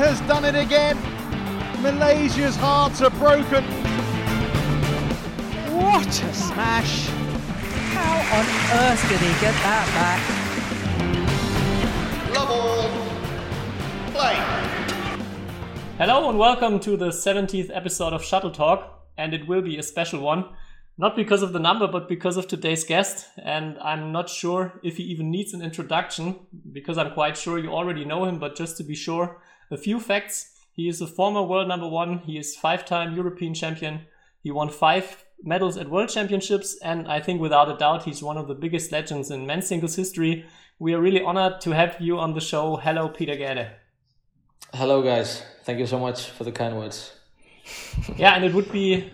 has done it again. Malaysia's hearts are broken. What a smash! How on earth did he get that back? Love all. Play. Hello and welcome to the 17th episode of Shuttle Talk, and it will be a special one. Not because of the number, but because of today's guest, and I'm not sure if he even needs an introduction, because I'm quite sure you already know him, but just to be sure, a few facts. He is a former world number one, he is five-time European champion, he won 5 medals at world championships, and I think without a doubt he's one of the biggest legends in men's singles history. We are really honored to have you on the show. Hello, Peter Gade. Hello, guys. Thank you so much for the kind words. Yeah, and it wouldn't be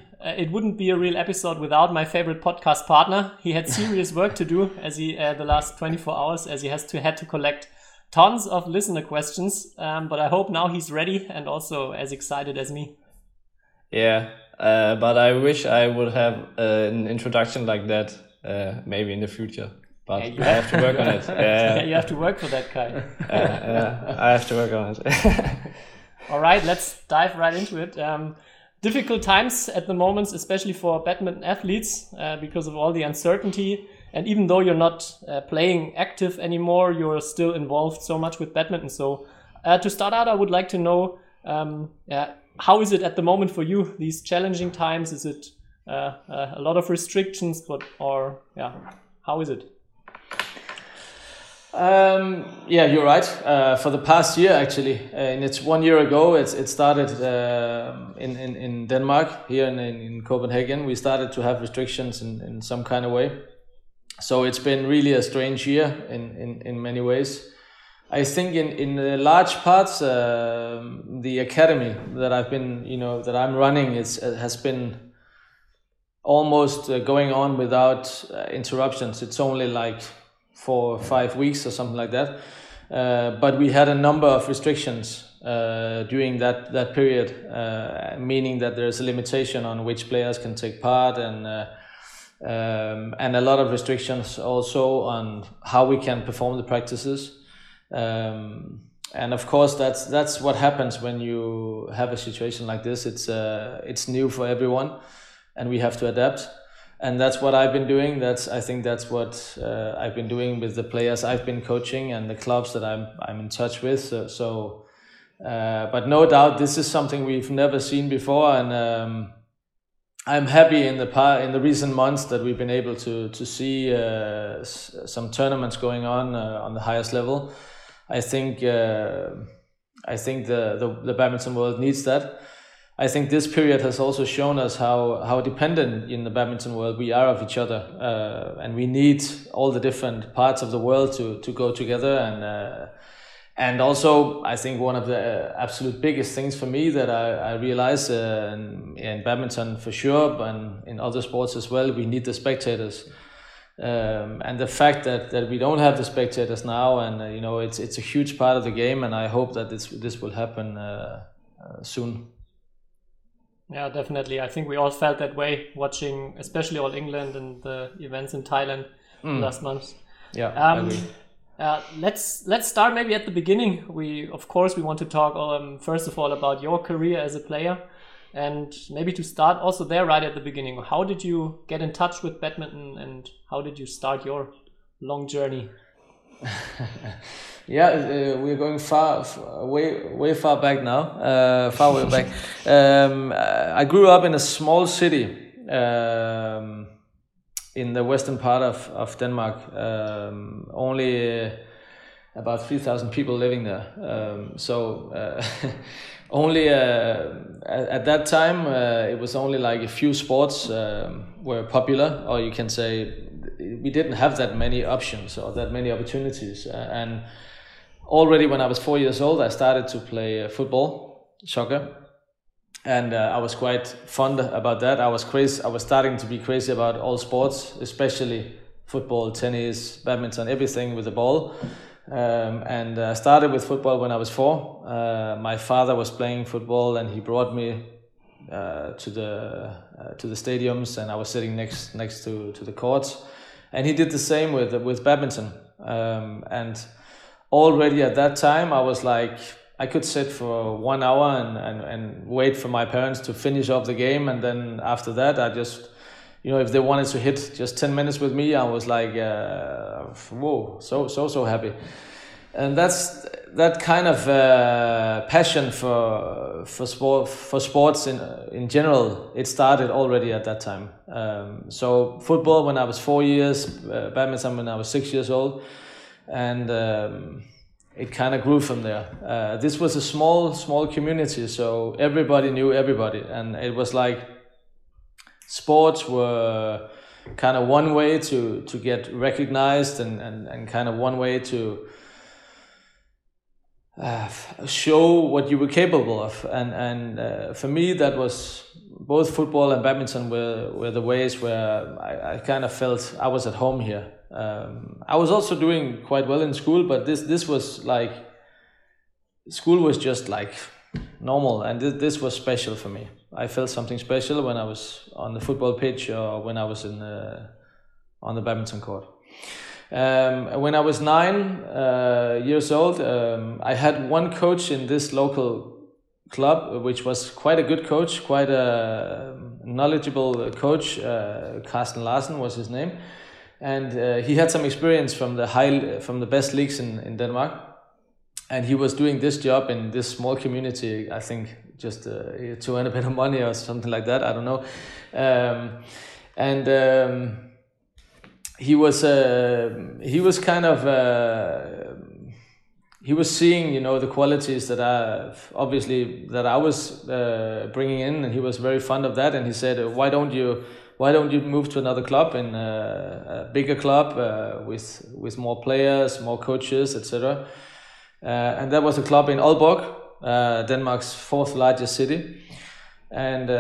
a real episode without my favorite podcast partner. He had serious work to do as he the last 24 hours as he had to collect tons of listener questions. But I hope now he's ready and also as excited as me. Yeah, but I wish I would have an introduction like that maybe in the future. But yeah, I have to work on it. Yeah, you have to work for that, Kai. I have to work on it. All right, let's dive right into it. Difficult times at the moment, especially for badminton athletes, because of all the uncertainty. And even though you're not playing active anymore, you're still involved so much with badminton. So to start out, I would like to know, how is it at the moment for you, these challenging times? Is it a lot of restrictions, how is it? Yeah, you're right. For the past year, actually, and it's 1 year ago. It started in Denmark, here in Copenhagen. We started to have restrictions in some kind of way. So it's been really a strange year in many ways. I think in large parts, the academy that I've been, that I'm running, has been almost going on without interruptions. It's only like 4 or 5 weeks or something like that, but we had a number of restrictions during that period, meaning that there's a limitation on which players can take part, and a lot of restrictions also on how we can perform the practices, and of course that's what happens when you have a situation like this. It's new for everyone, and we have to adapt. And that's what I've been doing. I think that's what I've been doing with the players I've been coaching and the clubs that I'm in touch with. So, but no doubt this is something we've never seen before. And I'm happy in the recent months that we've been able to see some tournaments going on the highest level. I think the badminton world needs that. I think this period has also shown us how dependent in the badminton world we are of each other, and we need all the different parts of the world to go together. And also, I think one of the absolute biggest things for me that I realize in badminton for sure, and in other sports as well, we need the spectators. And the fact that we don't have the spectators now, and it's a huge part of the game, and I hope that this will happen soon. Yeah, definitely. I think we all felt that way watching, especially All England and the events in Thailand last month. Yeah. Let's start maybe at the beginning. We want to talk first of all about your career as a player, and maybe to start also there right at the beginning. How did you get in touch with badminton, and how did you start your long journey? Yeah, we're going way far back now. Far way back. I grew up in a small city in the western part of Denmark. Only about 3,000 people living there. Only at that time, it was only like a few sports were popular, or you can say we didn't have that many options or that many opportunities. And already when I was 4 years old, I started to play football, soccer, and I was quite fond about that. I was starting to be crazy about all sports, especially football, tennis, badminton, everything with the ball. And I started with football when I was 4. My father was playing football, and he brought me to the stadiums, and I was sitting next to the courts. And he did the same with badminton. And already at that time, I was like, I could sit for 1 hour and wait for my parents to finish up the game, and then after that I just, you know, if they wanted to hit just 10 minutes with me, I was like, whoa, so happy. And that's that kind of passion for sports in general. It started already at that time. So football when I was 4 years, badminton when I was 6 years old, and it kind of grew from there. This was a small community, so everybody knew everybody, and it was like sports were kind of one way to get recognized and kind of one way to show what you were capable of, and for me that was both football and badminton were the ways where I kind of felt I was at home here. I was also doing quite well in school, but this was like, school was just like normal, and this was special for me. I felt something special when I was on the football pitch or when I was on the badminton court. When I was 9 years old, I had one coach in this local club, which was quite a good coach, quite a knowledgeable coach. Carsten Larsen was his name, and he had some experience from the best leagues in Denmark, and he was doing this job in this small community. I think just to earn a bit of money or something like that. I don't know, He was seeing, you know, the qualities that I was bringing in, and he was very fond of that. And he said, why don't you move to another club, in a bigger club with more players, more coaches, etc. And that was a club in Aalborg, Denmark's fourth largest city, and.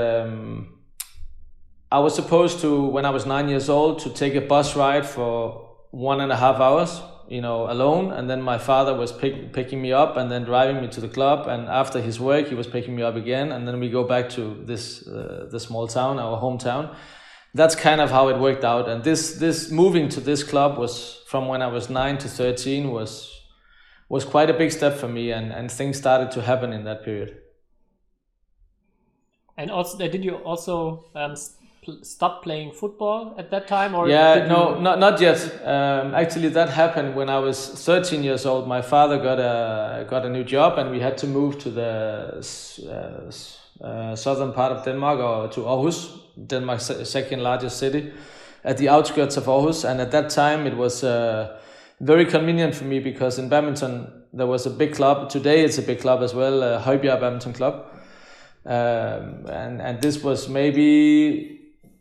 I was supposed to, when I was 9 years old, to take a bus ride for 1.5 hours, you know, alone. And then my father was picking me up and then driving me to the club. And after his work, he was picking me up again. And then we go back to this the small town, our hometown. That's kind of how it worked out. And this moving to this club was, from when I was 9 to 13, was quite a big step for me. And things started to happen in that period. And also, did you also stop playing football at that time, or not yet. Actually, that happened when I was 13 years old. My father got a new job, and we had to move to the southern part of Denmark, or to Aarhus, Denmark's second largest city, at the outskirts of Aarhus. And at that time, it was very convenient for me, because in badminton there was a big club. Today it's a big club as well, Højbjerg Badminton Club, and this was maybe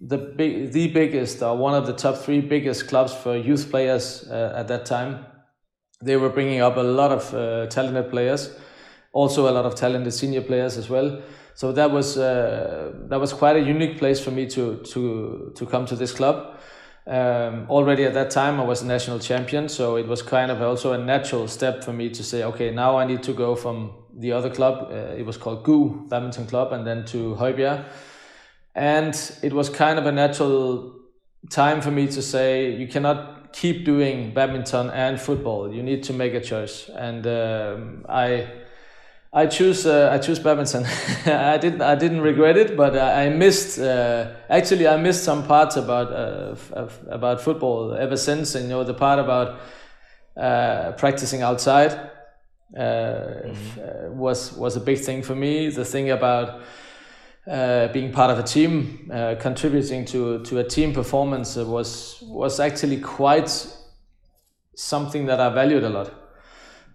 the biggest, or one of the top three biggest clubs for youth players at that time. They were bringing up a lot of talented players, also a lot of talented senior players as well. So that was quite a unique place for me to come to this club. Already at that time I was a national champion, so it was kind of also a natural step for me to say, okay, now I need to go from the other club. It was called GU Badminton Club, and then to Højbjerg. And it was kind of a natural time for me to say, you cannot keep doing badminton and football. You need to make a choice. And I choose badminton. I didn't regret it, but I missed. Actually, I missed some parts about football ever since. And, you know, the part about practicing outside was a big thing for me. The thing about being part of a team, contributing to a team performance was actually quite something that I valued a lot,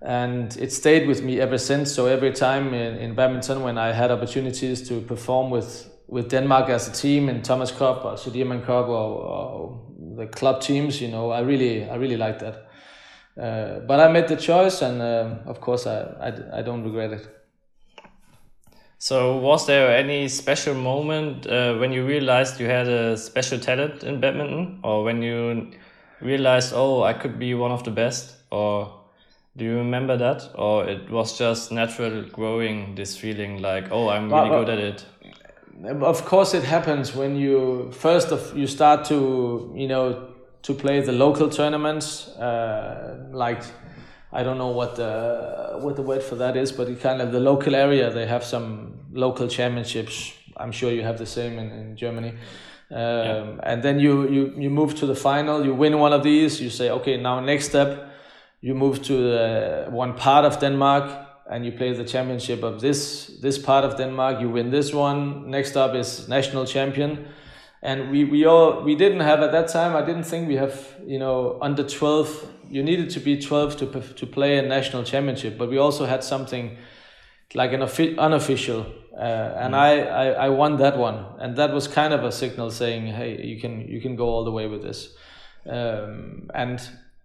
and it stayed with me ever since. So every time in badminton, when I had opportunities to perform with Denmark as a team in Thomas Cup or Sudirman Cup or the club teams, you know, I really liked that. But I made the choice, and of course I don't regret it. So was there any special moment when you realized you had a special talent in badminton, or when you realized, oh, I could be one of the best? Or do you remember that, or it was just natural growing, this feeling like, oh, I'm really good at it? Of course it happens when you you start to play the local tournaments, like I don't know what the word for that is, but it kind of the local area. They have some local championships. I'm sure you have the same in Germany. And then you move to the final. You win one of these. You say, okay, now next step. You move to one part of Denmark and you play the championship of this part of Denmark. You win this one. Next up is national champion. And we didn't have at that time. I didn't think we have, under 12. You needed to be 12 to play a national championship, but we also had something like an unofficial. And I won that one, and that was kind of a signal saying, hey, you can go all the way with this. And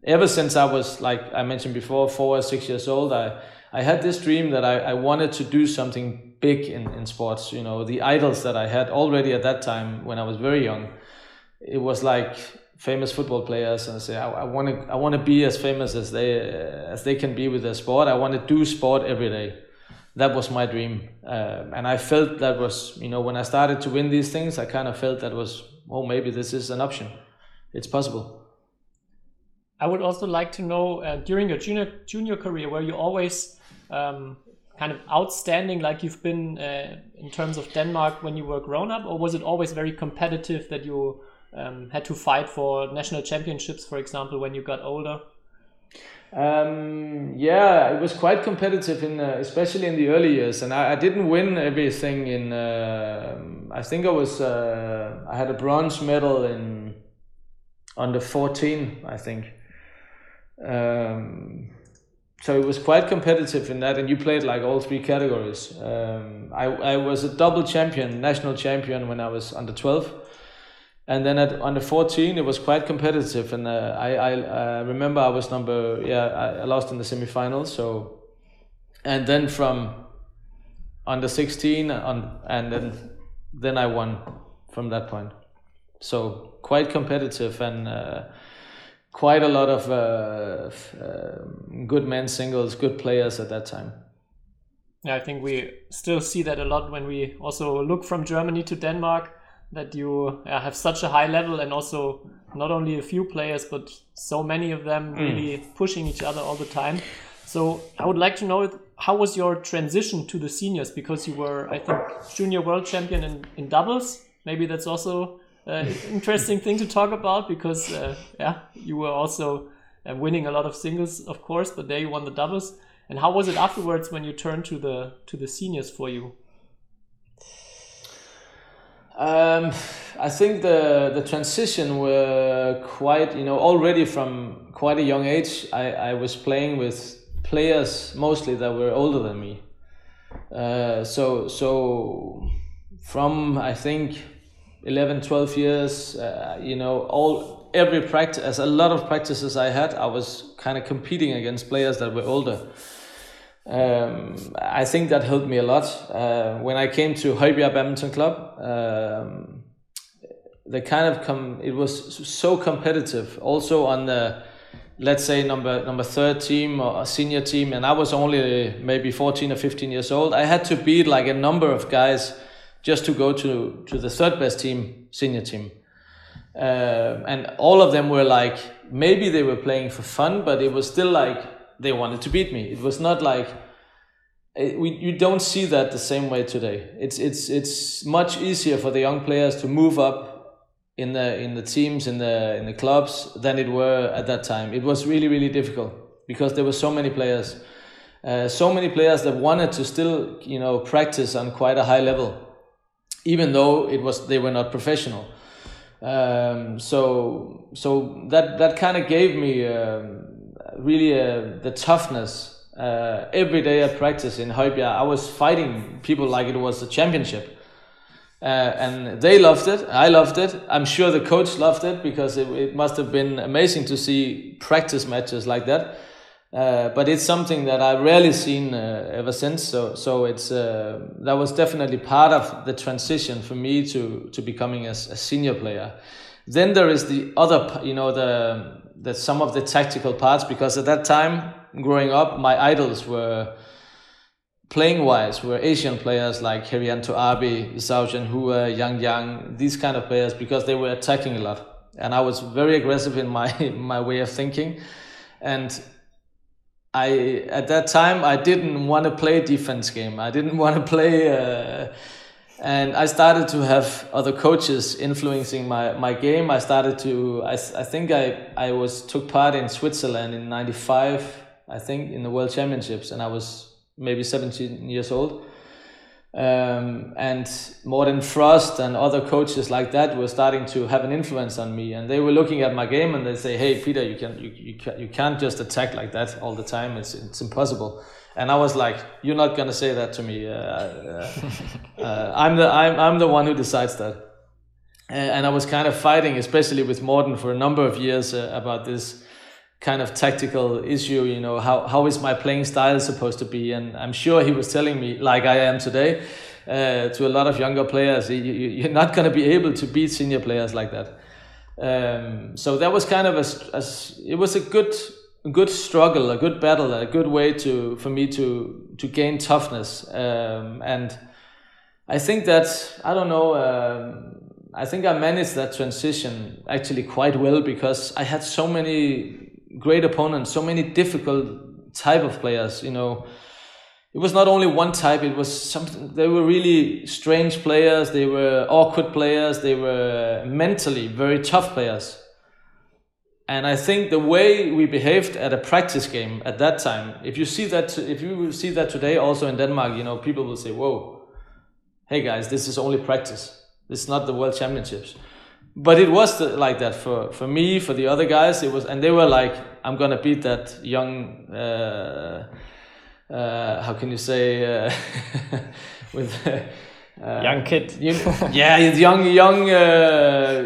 ever since I was, like I mentioned before, 4 or 6 years old, I had this dream that I wanted to do something big in sports. The idols that I had already at that time when I was very young, it was like famous football players, and I say I want to be as famous as they can be with their sport. I want to do sport every day. That was my dream, and I felt that was, when I started to win these things, I kind of felt that was, maybe this is an option. It's possible. I would also like to know, during your junior career, were you always kind of outstanding, like you've been in terms of Denmark when you were grown up, or was it always very competitive that you had to fight for national championships, for example, when you got older? It was quite competitive, especially in the early years, and I didn't win everything. I think I was I had a bronze medal in under 14, I think. So it was quite competitive in that, and you played like all three categories. I was a double champion, national champion when I was under 12. And then at under 14, it was quite competitive, and I remember I was I lost in the semifinals. So, and then from under 16 on, and then I won from that point. So quite competitive, and quite a lot of good men's singles, good players at that time. Yeah, I think we still see that a lot when we also look from Germany to Denmark. That you have such a high level, and also not only a few players, but so many of them really pushing each other all the time. So I would like to know, how was your transition to the seniors? Because you were, I think, junior world champion in doubles. Maybe that's also an interesting thing to talk about, because you were also winning a lot of singles, of course, but there you won the doubles. And how was it afterwards when you turned to the seniors for you? I think the transition were quite, already from quite a young age, I was playing with players mostly that were older than me. So from, I think, 11, 12 years, every practice, as a lot of practices I had, I was kind of competing against players that were older. I think that helped me a lot. When I came to Højbjerg Badminton Club, it was so competitive. Also on the, let's say, number third team or a senior team, and I was only maybe 14 or 15 years old. I had to beat like a number of guys just to go to the third best team, senior team. And all of them were like, maybe they were playing for fun, but it was still like, they wanted to beat me. It was not like you don't see that the same way today. It's much easier for the young players to move up in the teams, in the clubs than it were at that time. It was really, really difficult because there were so many players that wanted to still practice on quite a high level, even though they were not professional. So that kind of gave me. Really the toughness. Every day at practice in Højbjerg, I was fighting people like it was a championship. And they loved it, I loved it. I'm sure the coach loved it because it must have been amazing to see practice matches like that. But it's something that I've rarely seen ever since. So it's that was definitely part of the transition for me to becoming a senior player. Then there is the other, that some of the tactical parts, because at that time, growing up, my idols were, playing-wise, were Asian players like Herianto Abe, Zhao Jianhua, Yang Yang, these kind of players, because they were attacking a lot. And I was very aggressive in my way of thinking. And at that time, I didn't want to play defense game. I didn't want to play, and I started to have other coaches influencing my game. I started to, I think I took part in Switzerland in '95, I think, in the World Championships, and I was maybe 17 years old. And Morten Frost and other coaches like that were starting to have an influence on me, and they were looking at my game and they say, "Hey, Peter, you can't just attack like that all the time. It's impossible." And I was like, "You're not gonna say that to me. I'm the one who decides that." And I was kind of fighting, especially with Morten, for a number of years about this kind of tactical issue, you know, how is my playing style supposed to be? And I'm sure he was telling me, like I am today, to a lot of younger players, you're not going to be able to beat senior players like that. So that was kind of it was a good struggle, a good battle, a good way for me to gain toughness. And I think that, I don't know, I think I managed that transition actually quite well, because I had so many great opponents, so many difficult type of players. You know, it was not only one type. It was something. They were really strange players. They were awkward players. They were mentally very tough players. And I think the way we behaved at a practice game at that time, if you see that today also in Denmark, you know, people will say, "Whoa, hey guys, this is only practice. It's not the World Championships." But it was like that for me, for the other guys. It was, and they were like, "I'm gonna beat that young, how can you say, with young kid." Yeah, he's young.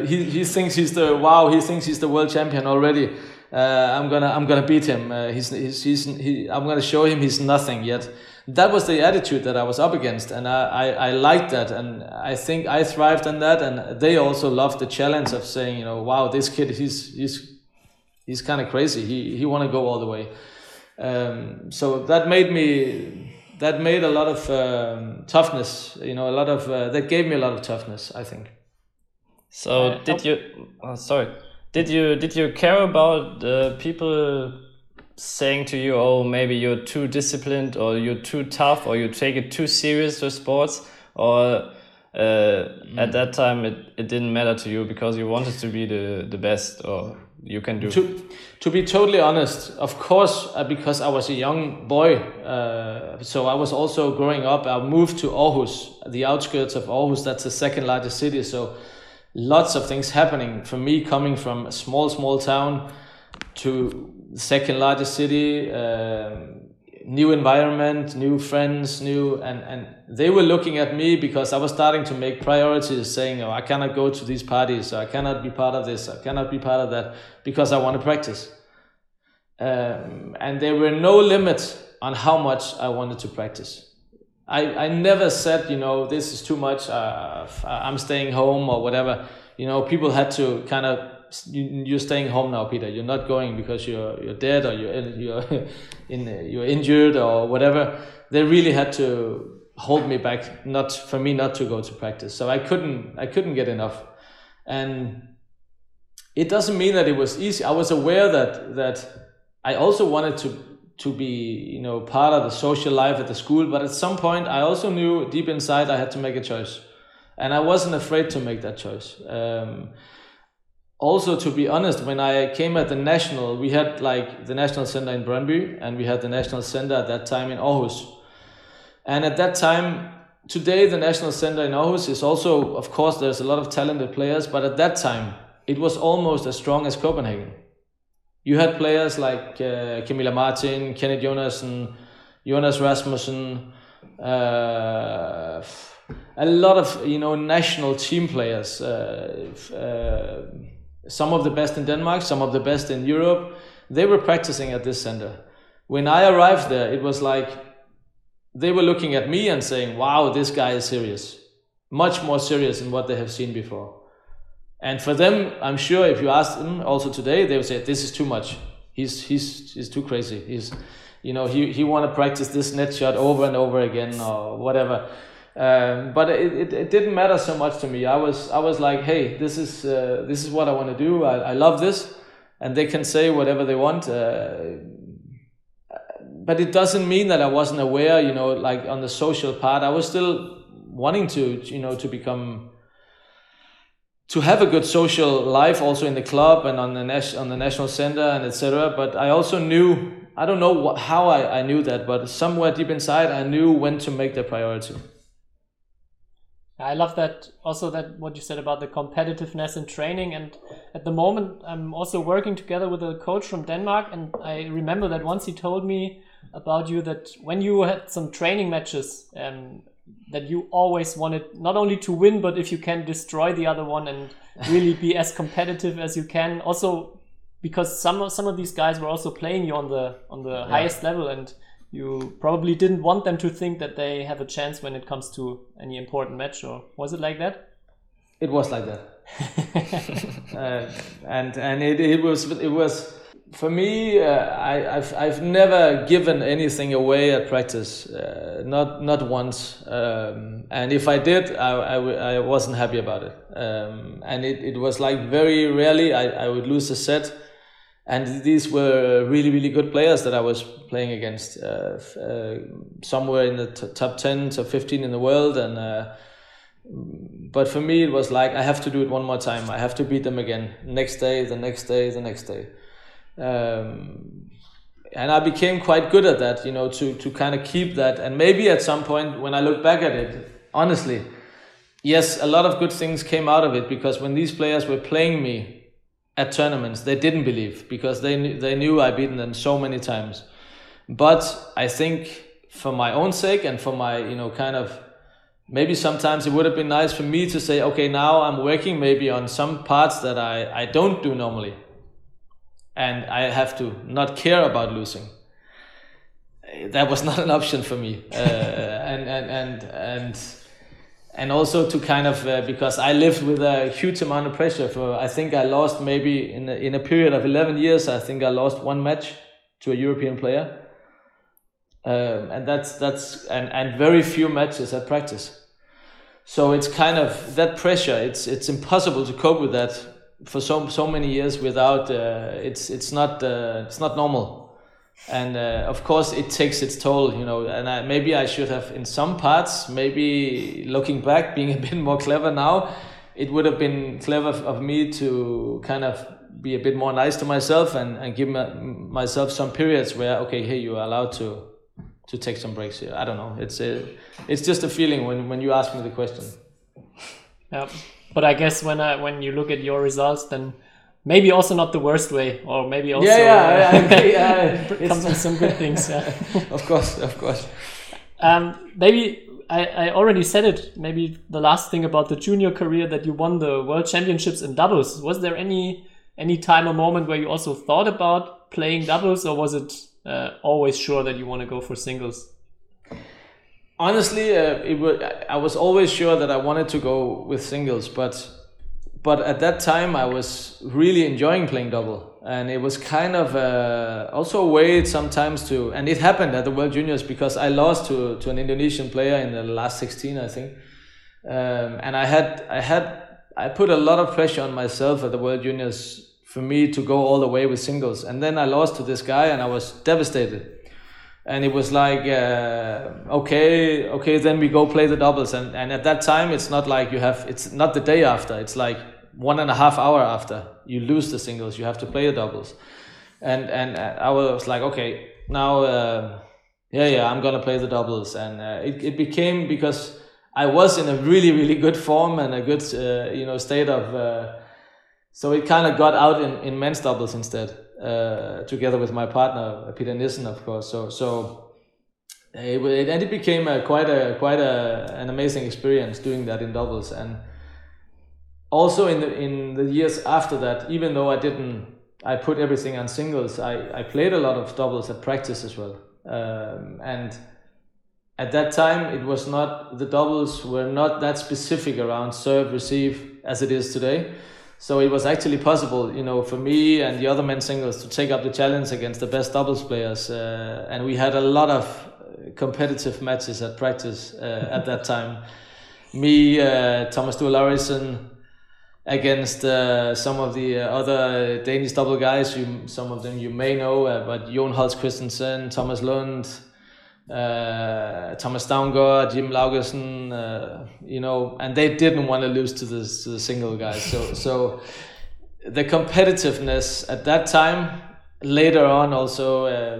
He thinks he's the wow. He thinks he's the world champion already. I'm gonna beat him. I'm gonna show him he's nothing yet. That was the attitude that I was up against, and I liked that, and I think I thrived on that, and they also loved the challenge of saying, you know, "Wow, this kid, he's kind of crazy. He want to go all the way." So that made a lot of toughness, you know, that gave me a lot of toughness, I think. So did you care about people saying to you, "Oh, maybe you're too disciplined, or you're too tough, or you take it too serious to sports," or at that time it didn't matter to you because you wanted to be the best, or you can do? To be totally honest, of course, because I was a young boy, so I was also growing up. I moved to Aarhus, the outskirts of Aarhus. That's the second largest city, so lots of things happening for me coming from a small town to second largest city, new environment, new friends, and they were looking at me because I was starting to make priorities, saying, "Oh, I cannot go to these parties, I cannot be part of this, I cannot be part of that, because I want to practice." And there were no limits on how much I wanted to practice. I never said, you know, "This is too much, I'm staying home," or whatever. You know, people had to kind of, "You're staying home now, Peter. You're not going because you're dead, or you're injured, or whatever." They really had to hold me back, not to go to practice. So I couldn't get enough, and it doesn't mean that it was easy. I was aware that I also wanted to be, you know, part of the social life at the school, but at some point I also knew deep inside I had to make a choice, and I wasn't afraid to make that choice. Also, to be honest, when I came at the national, we had like the national center in Brøndby, and we had the national center at that time in Aarhus. And at that time, today the national center in Aarhus is also, of course, there's a lot of talented players, but at that time it was almost as strong as Copenhagen. You had players like Camilla Martin, Kenneth Jonasen, Jonas Rasmussen, a lot of, you know, national team players. Some of the best in Denmark, some of the best in Europe, they were practicing at this center. When I arrived there, it was like they were looking at me and saying, "Wow, this guy is serious, much more serious than what they have seen before." And for them, I'm sure if you ask them also today, they would say, "This is too much. He's too crazy. You know, he want to practice this net shot over and over again," or whatever. But it didn't matter so much to me. I was like, "Hey, this is what I want to do. I love this," and they can say whatever they want. But it doesn't mean that I wasn't aware, you know, like on the social part, I was still wanting to, you know, to become, to have a good social life also in the club and on the national center and etc. But I also knew, I don't know what, how I knew that, but somewhere deep inside, I knew when to make the priority. I love that also, that what you said about the competitiveness in training. And at the moment, I'm also working together with a coach from Denmark. And I remember that once he told me about you, that when you had some training matches, that you always wanted not only to win, but if you can destroy the other one and really be as competitive as you can. Also, because some of these guys were also playing you on the yeah. highest level, and you probably didn't want them to think that they have a chance when it comes to any important match, or was it like that? It was like that. and it was for me. I've never given anything away at practice, not once. And if I did, I wasn't happy about it. And it was like very rarely I would lose a set. And these were really, really good players that I was playing against. Somewhere in the top 10, top 15 in the world. And but for me, it was like, I have to do it one more time. I have to beat them again. Next day, the next day, the next day. And I became quite good at that, you know, to kind of keep that. And maybe at some point, when I look back at it, honestly, yes, a lot of good things came out of it. Because when these players were playing me at tournaments, they didn't believe, because they knew I'd beaten them so many times. But I think for my own sake and for my, you know, kind of, maybe sometimes it would have been nice for me to say, okay, now I'm working maybe on some parts that I don't do normally. And I have to not care about losing. That was not an option for me. And also to kind of, because I lived with a huge amount of pressure. I think I lost maybe in a period of 11 years, I think I lost one match to a European player. And that's very few matches at practice. So it's kind of that pressure. It's impossible to cope with that for so many years without, it's not normal. And of course, it takes its toll, you know. And maybe I should have, in some parts, maybe looking back, being a bit more clever now, it would have been clever of me to kind of be a bit more nice to myself and give myself some periods where, okay, hey, you are allowed to take some breaks here. I don't know. It's just a feeling when you ask me the question. Yeah, but I guess when you look at your results, then. Maybe also not the worst way, or maybe also it comes with some good things. Yeah. Of course. Maybe I already said it. Maybe the last thing about the junior career, that you won the World Championships in doubles. Was there any time or moment where you also thought about playing doubles, or was it always sure that you want to go for singles? Honestly, I was always sure that I wanted to go with singles, but. But at that time, I was really enjoying playing double. And it was kind of also a way sometimes to... And it happened at the World Juniors, because I lost to an Indonesian player in the last 16, I think. And I put a lot of pressure on myself at the World Juniors for me to go all the way with singles. And then I lost to this guy and I was devastated. And it was like, okay, then we go play the doubles. And at that time, it's not like it's not the day after. It's like 1.5 hours after you lose the singles, you have to play the doubles. And I was like, okay, now, I'm going to play the doubles. And it became, because I was in a really, really good form and a good, state of... so it kind of got out in men's doubles instead. Together with my partner Peter Nissen, of course. So it became quite an amazing experience doing that in doubles. And also in the years after that, even though I put everything on singles, I played a lot of doubles at practice as well. And at that time, the doubles were not that specific around serve, receive as it is today. So it was actually possible, you know, for me and the other men's singles to take up the challenge against the best doubles players. And we had a lot of competitive matches at practice at that time. Me, Thomas Doolarissen, against some of the other Danish double guys. Some of them you may know, but Jon Holst Christensen, Thomas Lund, Thomas Damgaard, Jim Laugesen, you know, and they didn't want to lose to the single guys. So the competitiveness at that time. Later on, also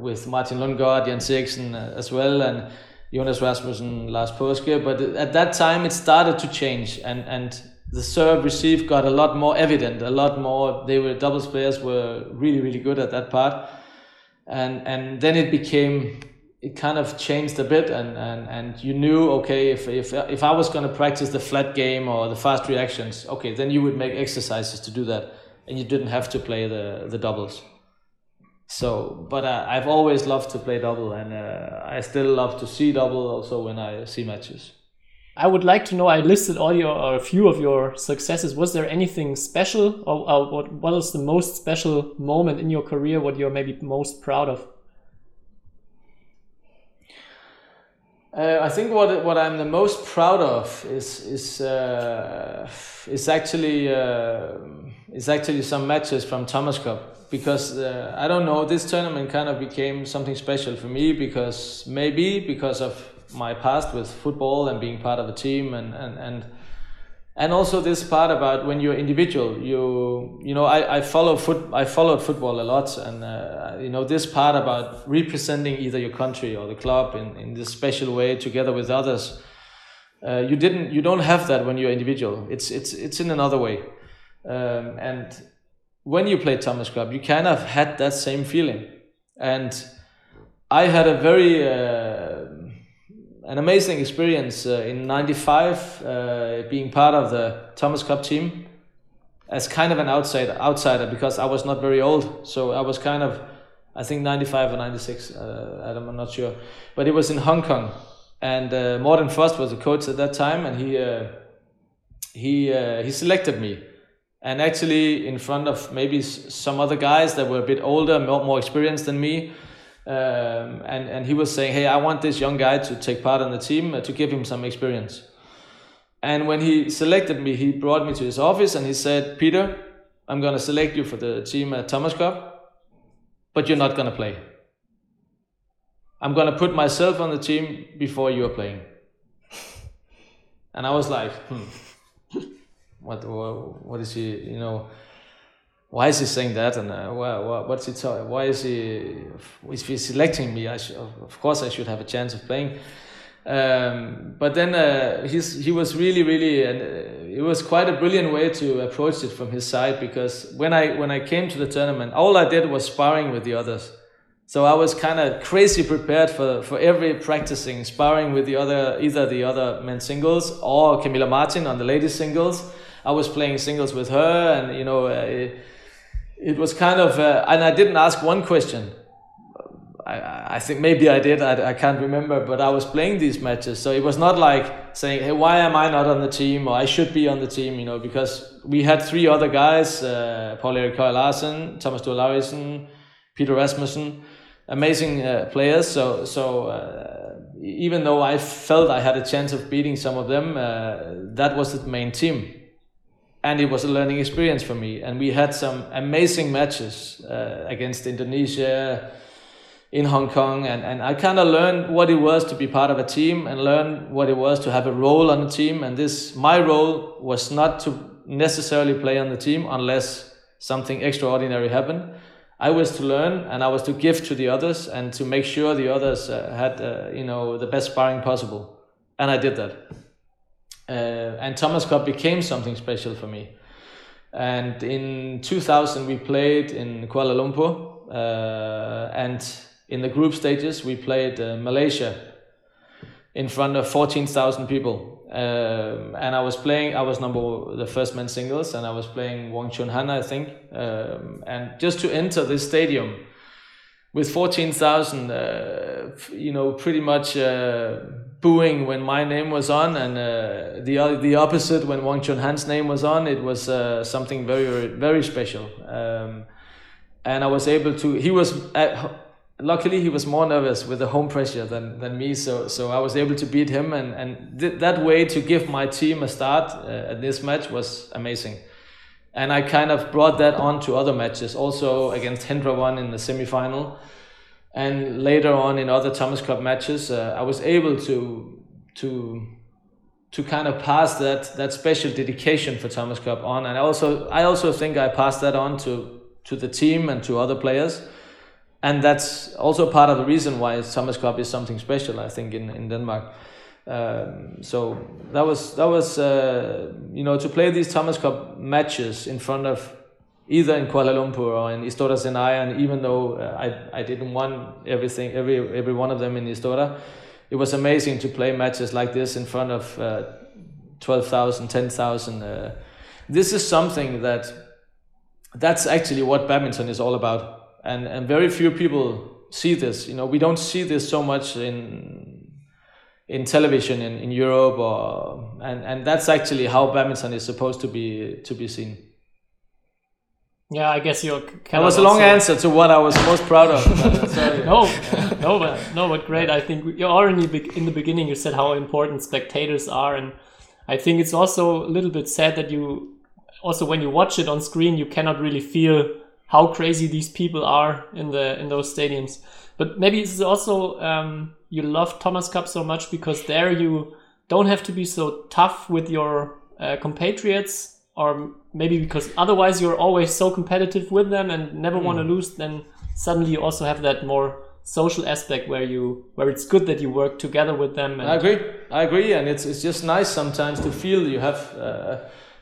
with Martin Lundgaard, Jens Eriksen as well, and Jonas Rasmussen last påske. But at that time, it started to change, and the serve receive got a lot more evident, a lot more. They were doubles players, were really really good at that part, and then it kind of changed a bit, and you knew, okay, if I was going to practice the flat game or the fast reactions, okay, then you would make exercises to do that. And you didn't have to play the doubles. So, but I've always loved to play double, and I still love to see double also when I see matches. I would like to know, I listed all your, or a few of your successes. Was there anything special, or what was the most special moment in your career, what you're maybe most proud of? I think what I'm the most proud of is actually some matches from Thomas Cup, because I don't know, this tournament kind of became something special for me because of my past with football and being part of a team and also this part about when you're individual, you know I followed football a lot, and you know, this part about representing either your country or the club in this special way together with others, you don't have that when you're individual. It's in another way. And when you played Thomas Cup, you kind of had that same feeling. And I had a very an amazing experience in '95, being part of the Thomas Cup team as kind of an outsider, because I was not very old, so I was kind of, I think, '95 or '96, I'm not sure, but it was in Hong Kong, and Morten Frost was the coach at that time, and he selected me. And actually, in front of maybe some other guys that were a bit older, more experienced than me, and he was saying, "Hey, I want this young guy to take part on the team, to give him some experience." And when he selected me, he brought me to his office and he said, "Peter, I'm going to select you for the team at Thomas Cup, but you're not going to play. I'm going to put myself on the team before you're playing." And I was like, What is he, you know, why is he saying that, and why is he selecting me? Of course I should have a chance of playing, but then he was really, and it was quite a brilliant way to approach it from his side, because when I came to the tournament, all I did was sparring with the others, so I was kind of crazy prepared for every practicing, sparring with either the other men's singles or Camilla Martin on the ladies singles. I was playing singles with her, and you know, it was kind of, and I didn't ask one question. I think maybe I did, I can't remember, but I was playing these matches, so it was not like saying, "Hey, why am I not on the team, or I should be on the team," you know, because we had three other guys, Paul-Erik Høj Larsen, Thomas Doolarissen, Peter Rasmussen, amazing players, so even though I felt I had a chance of beating some of them, that was the main team. And it was a learning experience for me. And we had some amazing matches against Indonesia, in Hong Kong. And I kind of learned what it was to be part of a team, and learned what it was to have a role on the team. And my role was not to necessarily play on the team unless something extraordinary happened. I was to learn, and I was to give to the others, and to make sure the others had you know, the best sparring possible. And I did that. And Thomas Cup became something special for me. And in 2000 we played in Kuala Lumpur, and in the group stages we played Malaysia in front of 14,000 people. And I was the first men's singles, and I was playing Wong Chun Han, I think. And just to enter this stadium with 14,000, you know, pretty much booing when my name was on, and the opposite when Wong Chun Han's name was on, it was something very, very, very special. And I was able to. He was luckily he was more nervous with the home pressure than me, so I was able to beat him, and that way to give my team a start at this match was amazing. And I kind of brought that on to other matches, also against Hendrawan in the semi-final, and later on in other Thomas Cup matches. I was able to kind of pass that special dedication for Thomas Cup on, and I also think I passed that on to the team and to other players. And that's also part of the reason why Thomas Cup is something special, I think, in Denmark. So that was you know, to play these Thomas Cup matches in front of either in Kuala Lumpur or in Istora Senai, and even though I didn't win every one of them in Istora, it was amazing to play matches like this in front of 12,000, 10,000. This is something that's actually what badminton is all about. And very few people see this. You know, we don't see this so much in television in Europe, and that's actually how badminton is supposed to be seen. Yeah, I guess you're kind of. That was a long answer to what I was most proud of. But great. I think you're already in the beginning. You said how important spectators are, and I think it's also a little bit sad that you also, when you watch it on screen, you cannot really feel how crazy these people are in those stadiums. But maybe it's also you love Thomas Cup so much because there you don't have to be so tough with your compatriots, or maybe because otherwise you're always so competitive with them and never want to lose. Then suddenly you also have that more social aspect where it's good that you work together with them. And I agree, and it's just nice sometimes to feel you have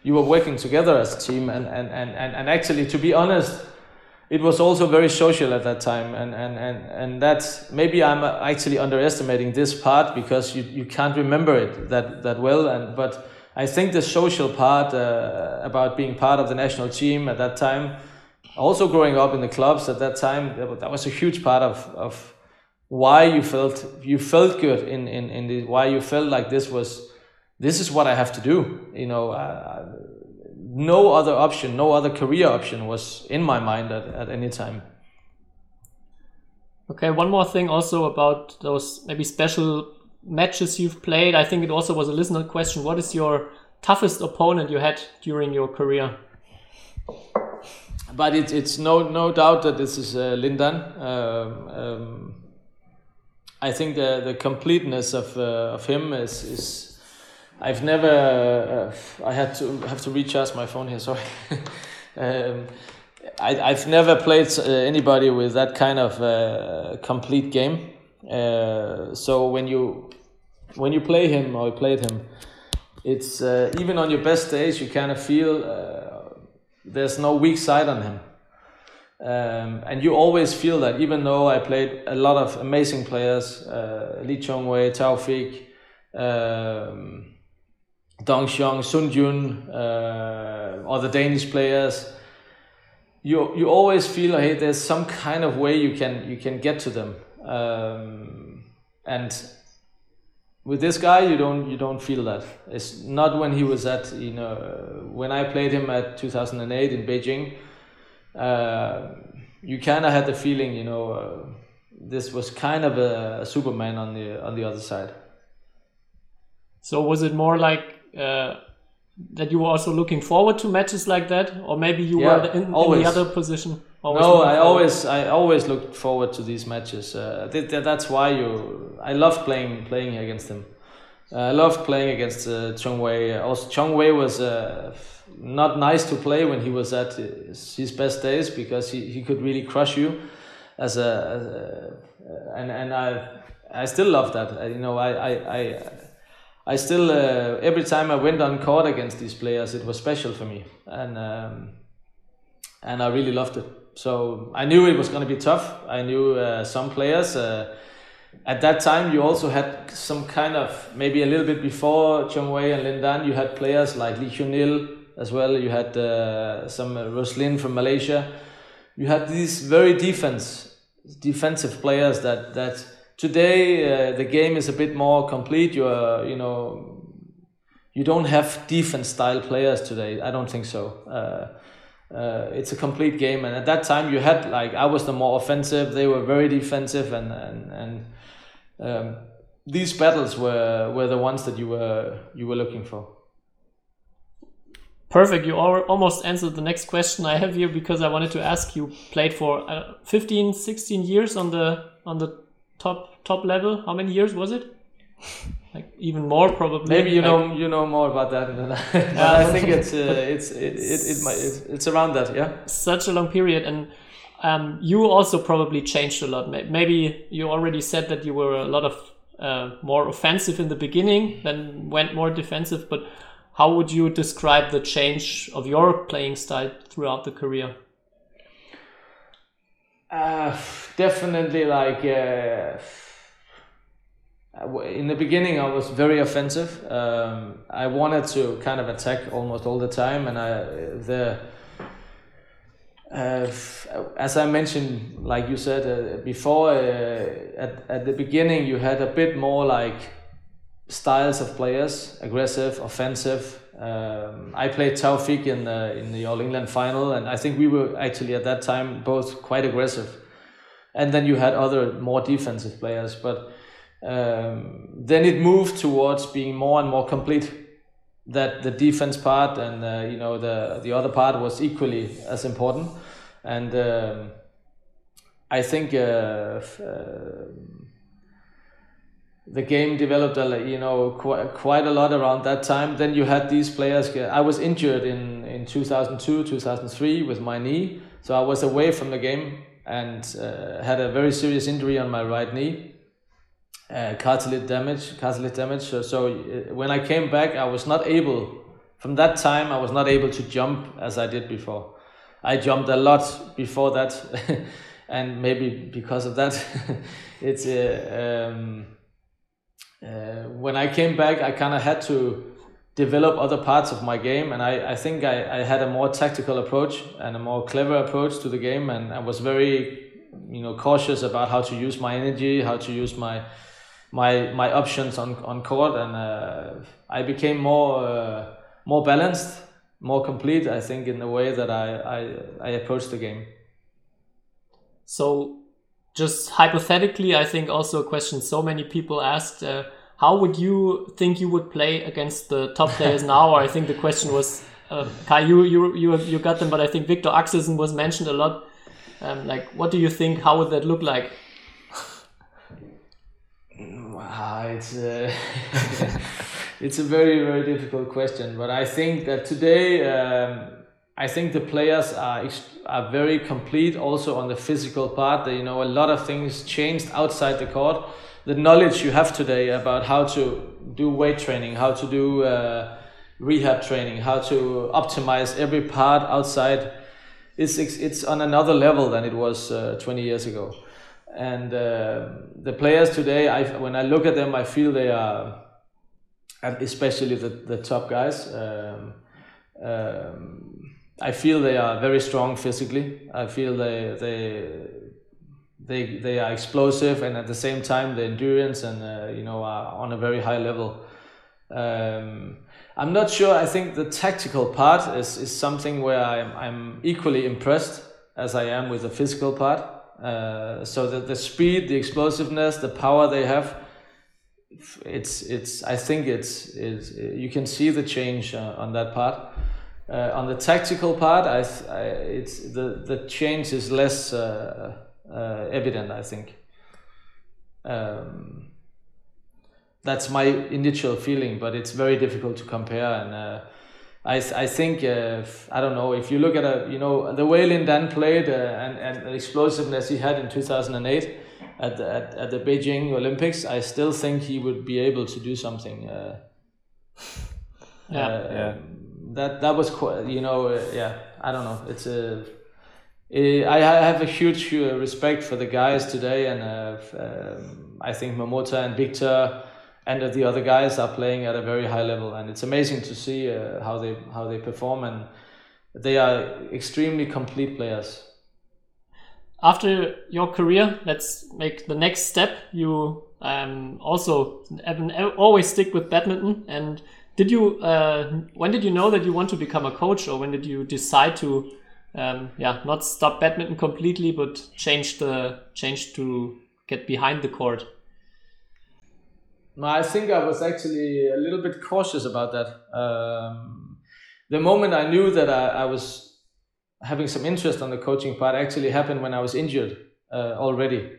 you were working together as a team, and actually, to be honest, it was also very social at that time, and that's maybe I'm actually underestimating this part because you can't remember it that well, but I think the social part about being part of the national team at that time, also growing up in the clubs at that time, that was a huge part of why you felt good in why you felt like this is what I have to do. You know, no other option, no other career option was in my mind at any time. Okay, one more thing also about those maybe special matches you've played. I think it also was a listener question. What is your toughest opponent you had during your career? But it's no doubt that this is Lin Dan. I think the completeness of him is I've never. I have to recharge my phone here. Sorry. I've never played anybody with that kind of complete game. So when you play him or played him, it's even on your best days you kind of feel there's no weak side on him, and you always feel that. Even though I played a lot of amazing players, Lee Chong Wei, Taufik. Dong Xiong, Sun Jun, other Danish players, you always feel, hey, there's some kind of way you can get to them, and with this guy you don't feel that. It's not when he was at, you know, when I played him at 2008 in Beijing, you kind of had the feeling, you know, this was kind of a Superman on the other side. So was it more like that you were also looking forward to matches like that, or maybe you were in the other position? I always looked forward to these matches. That's why I loved playing against him. I loved playing against Chong Wei. Also, Chong Wei was not nice to play when he was at his best days because he could really crush you and I still love that. You know, I still, every time I went on court against these players, it was special for me, and I really loved it. So I knew it was going to be tough. I knew some players. At that time, you also had some kind of, maybe a little bit before Chong Wei and Lin Dan, you had players like Lee Chunil as well. You had some Roslin from Malaysia. You had these very defensive players that. Today the game is a bit more complete. You don't have defense style players today. I don't think so. It's a complete game, and at that time you had, like, I was the more offensive, they were very defensive, and these battles were the ones that you were looking for. Perfect. You almost answered the next question I have here, because I wanted to ask, you played for 15, 16 years on the top level. How many years was it? Like even more probably. Maybe you know more about that than I. I think it's around that, yeah. Such a long period, and you also probably changed a lot. Maybe you already said that you were a lot of more offensive in the beginning, then went more defensive. But how would you describe the change of your playing style throughout the career? Definitely, like. In the beginning, I was very offensive. I wanted to kind of attack almost all the time, and as I mentioned, like you said before, at the beginning you had a bit more like styles of players: aggressive, offensive. I played Taufik in the All England final, and I think we were actually at that time both quite aggressive. And then you had other more defensive players, but. Then it moved towards being more and more complete, that the defense part and the other part was equally as important, and I think the game developed quite a lot around that time. Then you had these players. I was injured in 2002, 2003 with my knee, so I was away from the game and had a very serious injury on my right knee. Cartilage damage. So when I came back, from that time I was not able to jump as I did before. I jumped a lot before that, and maybe because of that, it's when I came back, I kind of had to develop other parts of my game, and I think I had a more tactical approach and a more clever approach to the game, and I was very cautious about how to use my energy, how to use my options on court, and I became more balanced, more complete, I think, in the way that I approached the game. So just hypothetically, I think also a question so many people asked, how would you think you would play against the top players now? Or I think the question was, Kai, you got them, but I think Viktor Axelsen was mentioned a lot. What do you think? How would that look like? Wow, it's a very, very difficult question. But I think that today, I think the players are very complete, also on the physical part. A lot of things changed outside the court. The knowledge you have today about how to do weight training, how to do rehab training, how to optimize every part outside. It's on another level than it was 20 years ago, and the players today. When I look at them, I feel they are, especially the top guys. I feel they are very strong physically. I feel they are explosive, and at the same time, the endurance and are on a very high level. I'm not sure. I think the tactical part is something where I'm equally impressed as I am with the physical part. So the speed, the explosiveness, the power they have, I think you can see the change on that part. On the tactical part, the change is less evident, I think. That's my initial feeling, but it's very difficult to compare. And I think I don't know, if you look at the way Lin Dan played and the explosiveness he had in 2008 at the Beijing Olympics, I still think he would be able to do something. That was quite, I don't know. I have a huge respect for the guys today, and I think Momota and Victor. And the other guys are playing at a very high level, and it's amazing to see how they perform, and they are extremely complete players. After your career, let's make the next step. You also always stick with badminton. And did you? When did you know that you want to become a coach, or when did you decide to not stop badminton completely, but change to get behind the court? No, I think I was actually a little bit cautious about that. The moment I knew that I was having some interest on the coaching part actually happened when I was injured already,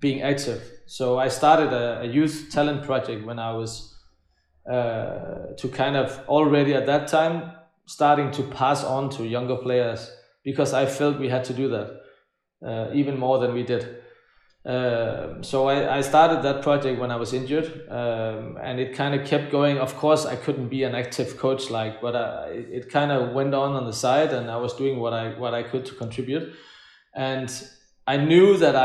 being active. So I started a youth talent project when I was to kind of already at that time starting to pass on to younger players, because I felt we had to do that even more than we did. So I started that project when I was injured, and it kind of kept going. Of course, I couldn't be an active coach, but it kind of went on the side, and I was doing what I could to contribute. And I knew that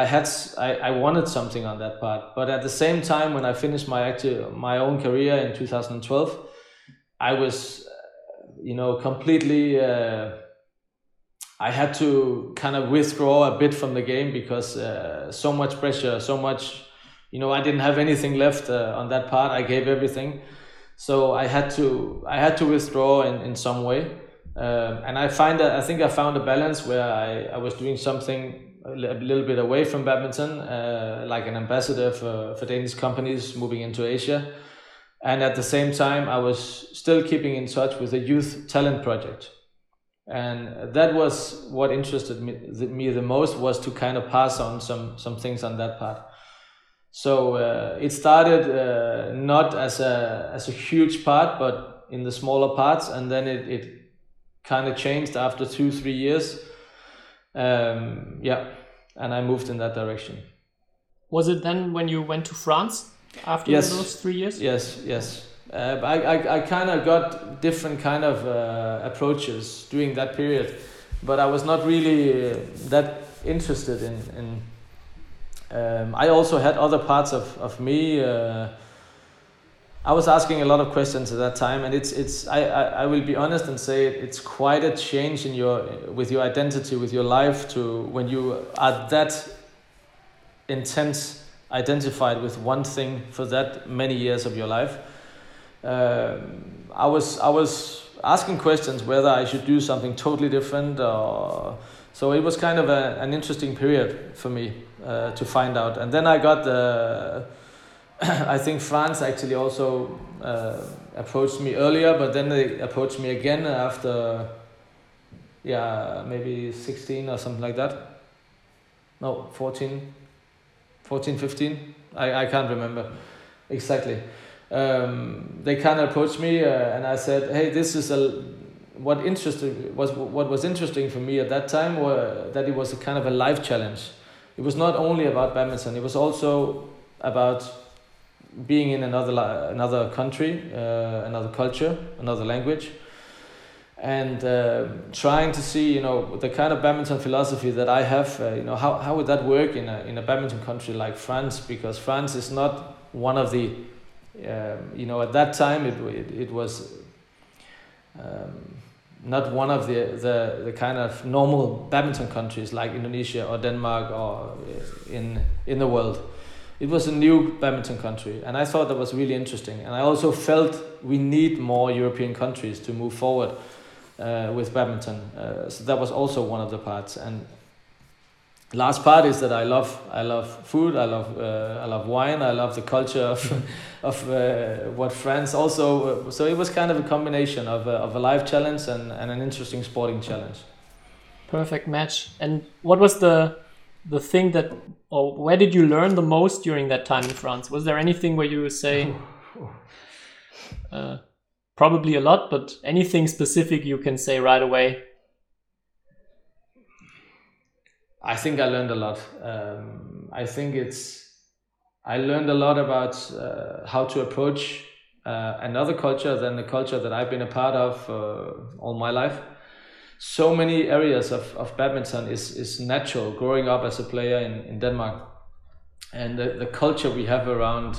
I wanted something on that part. But at the same time, when I finished my own career in 2012, I was, completely. I had to kind of withdraw a bit from the game because so much pressure, I didn't have anything left on that part. I gave everything, so I had to withdraw in some way. And I found a balance where I was doing something a little bit away from badminton, like an ambassador for Danish companies moving into Asia, and at the same time I was still keeping in touch with the youth talent project. And that was what interested me the most, was to kind of pass on some things on that part. So it started not as a huge part, but in the smaller parts, and then it kind of changed after 2-3 years. And I moved in that direction. Was it then when you went to France after those 3 years? Yes. I kind of got different kind of approaches during that period, but I was not really that interested I also had other parts of me. I was asking a lot of questions at that time, and I will be honest and say it's quite a change with your identity, with your life, to when you are that intense identified with one thing for that many years of your life. I was asking questions whether I should do something totally different, so it was kind of an interesting period for me to find out. And then I got I think France actually also approached me earlier, but then they approached me again after maybe 16 or something like that. No, 15. I can't remember exactly. They kind of approached me, and I said, "Hey, this is what was interesting for me at that time was that it was a kind of a life challenge. It was not only about badminton; it was also about being in another country, another culture, another language, and trying to see, the kind of badminton philosophy that I have. How would that work in a badminton country like France? Because France is not one of the at that time it was not one of the kind of normal badminton countries like Indonesia or Denmark or in the world. It was a new badminton country, and I thought that was really interesting. And I also felt we need more European countries to move forward with badminton. So that was also one of the parts. And last part is that I love food, I love wine, I love the culture of what France also. So it was kind of a combination of a life challenge and an interesting sporting challenge. Perfect match. And what was the thing where did you learn the most during that time in France? Was there anything where you were saying, probably a lot, but anything specific you can say right away? I think I learned a lot. I learned a lot about how to approach another culture than the culture that I've been a part of all my life. So many areas of badminton is natural growing up as a player in Denmark. And the culture we have around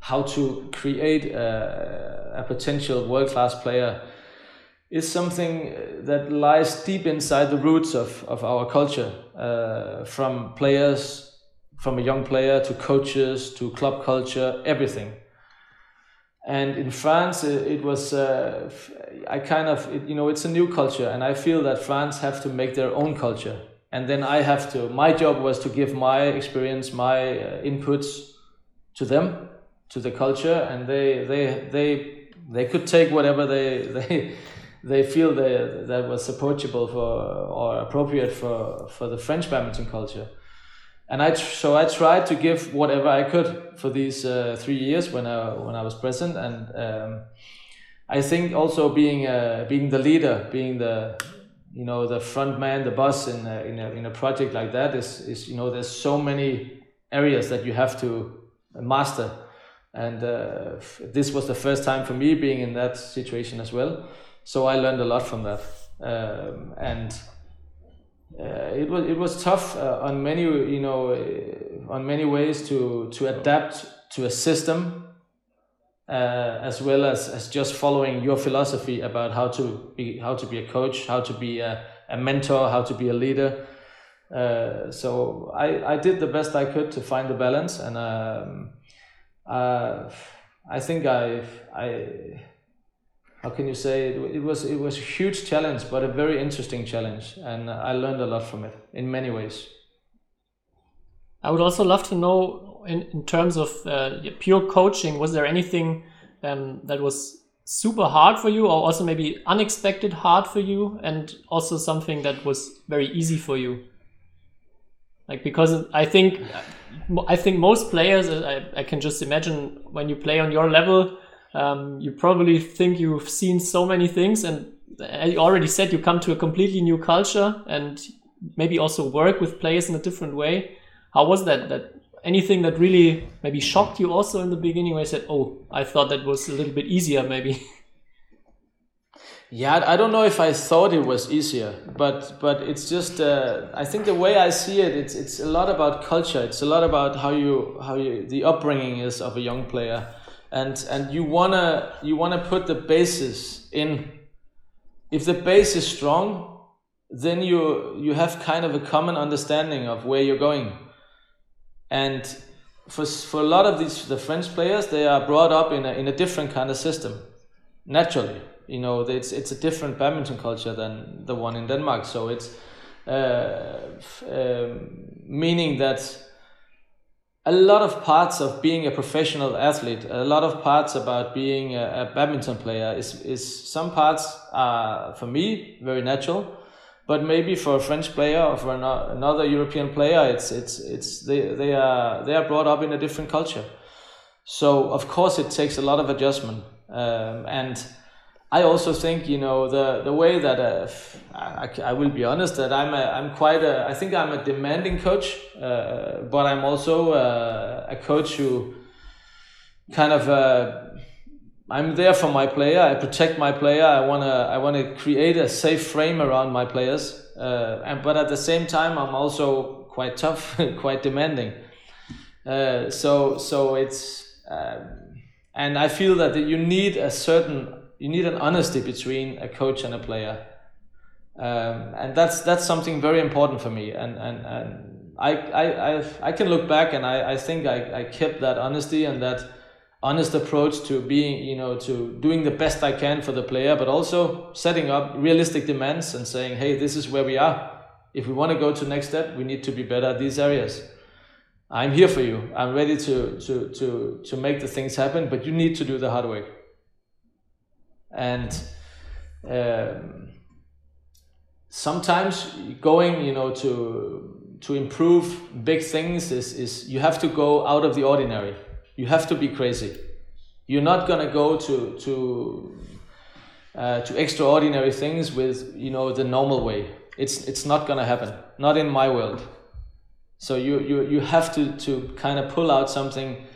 how to create a potential world-class player is something that lies deep inside the roots of our culture, from players, from a young player to coaches to club culture, everything. And in France, it was, it's a new culture, and I feel that France have to make their own culture. And then I have to, my job was to give my experience, my inputs to them, to the culture, and they could take whatever they feel that was supportable for or appropriate for the French badminton culture. And I tried to give whatever I could for these 3 years when I was present, and I think also being the leader, being the front man, the boss in a project like that is there's so many areas that you have to master, and this was the first time for me being in that situation as well, so I learned a lot from that, it was tough on many ways to adapt to a system, as well as just following your philosophy about how to be a coach, how to be a mentor, how to be a leader. So I did the best I could to find the balance, and I think how can you say it was a huge challenge, but a very interesting challenge, and I learned a lot from it in many ways. I would also love to know, in terms of pure coaching, was there anything that was super hard for you, or also maybe unexpected hard for you, and also something that was very easy for you? Like, because I think most players, I can just imagine, when you play on your level, you probably think you've seen so many things, and you already said you come to a completely new culture and maybe also work with players in a different way. How was that anything that really maybe shocked you also in the beginning, where you said, oh, I thought that was a little bit easier maybe? Yeah, I don't know if I thought it was easier, but it's just I think the way I see it, it's a lot about culture. It's a lot about how the upbringing is of a young player. And you wanna put the basis in. If the base is strong, then you have kind of a common understanding of where you're going. And for a lot of the French players, they are brought up in a different kind of system, naturally. It's a different badminton culture than the one in Denmark. So it's meaning that a lot of parts of being a professional athlete, a lot of parts about being a badminton player is some parts are, for me, very natural, but maybe for a French player or for another European player, it's they are brought up in a different culture. So of course it takes a lot of adjustment, and I also think the way that I will be honest, that I'm a demanding coach, but I'm also a coach who kind of I'm there for my player. I protect my player. I wanna create a safe frame around my players, but at the same time I'm also quite tough, quite demanding. So it's and I feel that you need an honesty between a coach and a player, and that's something very important for me. And I can look back, and I think I kept that honesty and that honest approach to being, to doing the best I can for the player, but also setting up realistic demands and saying, hey, this is where we are. If we want to go to next step, we need to be better at these areas. I'm here for you. I'm ready to make the things happen, but you need to do the hard work. And sometimes going, to improve big things is you have to go out of the ordinary. You have to be crazy. You're not gonna go to extraordinary things with the normal way. It's not gonna happen. Not in my world. So you have to kind of pull out something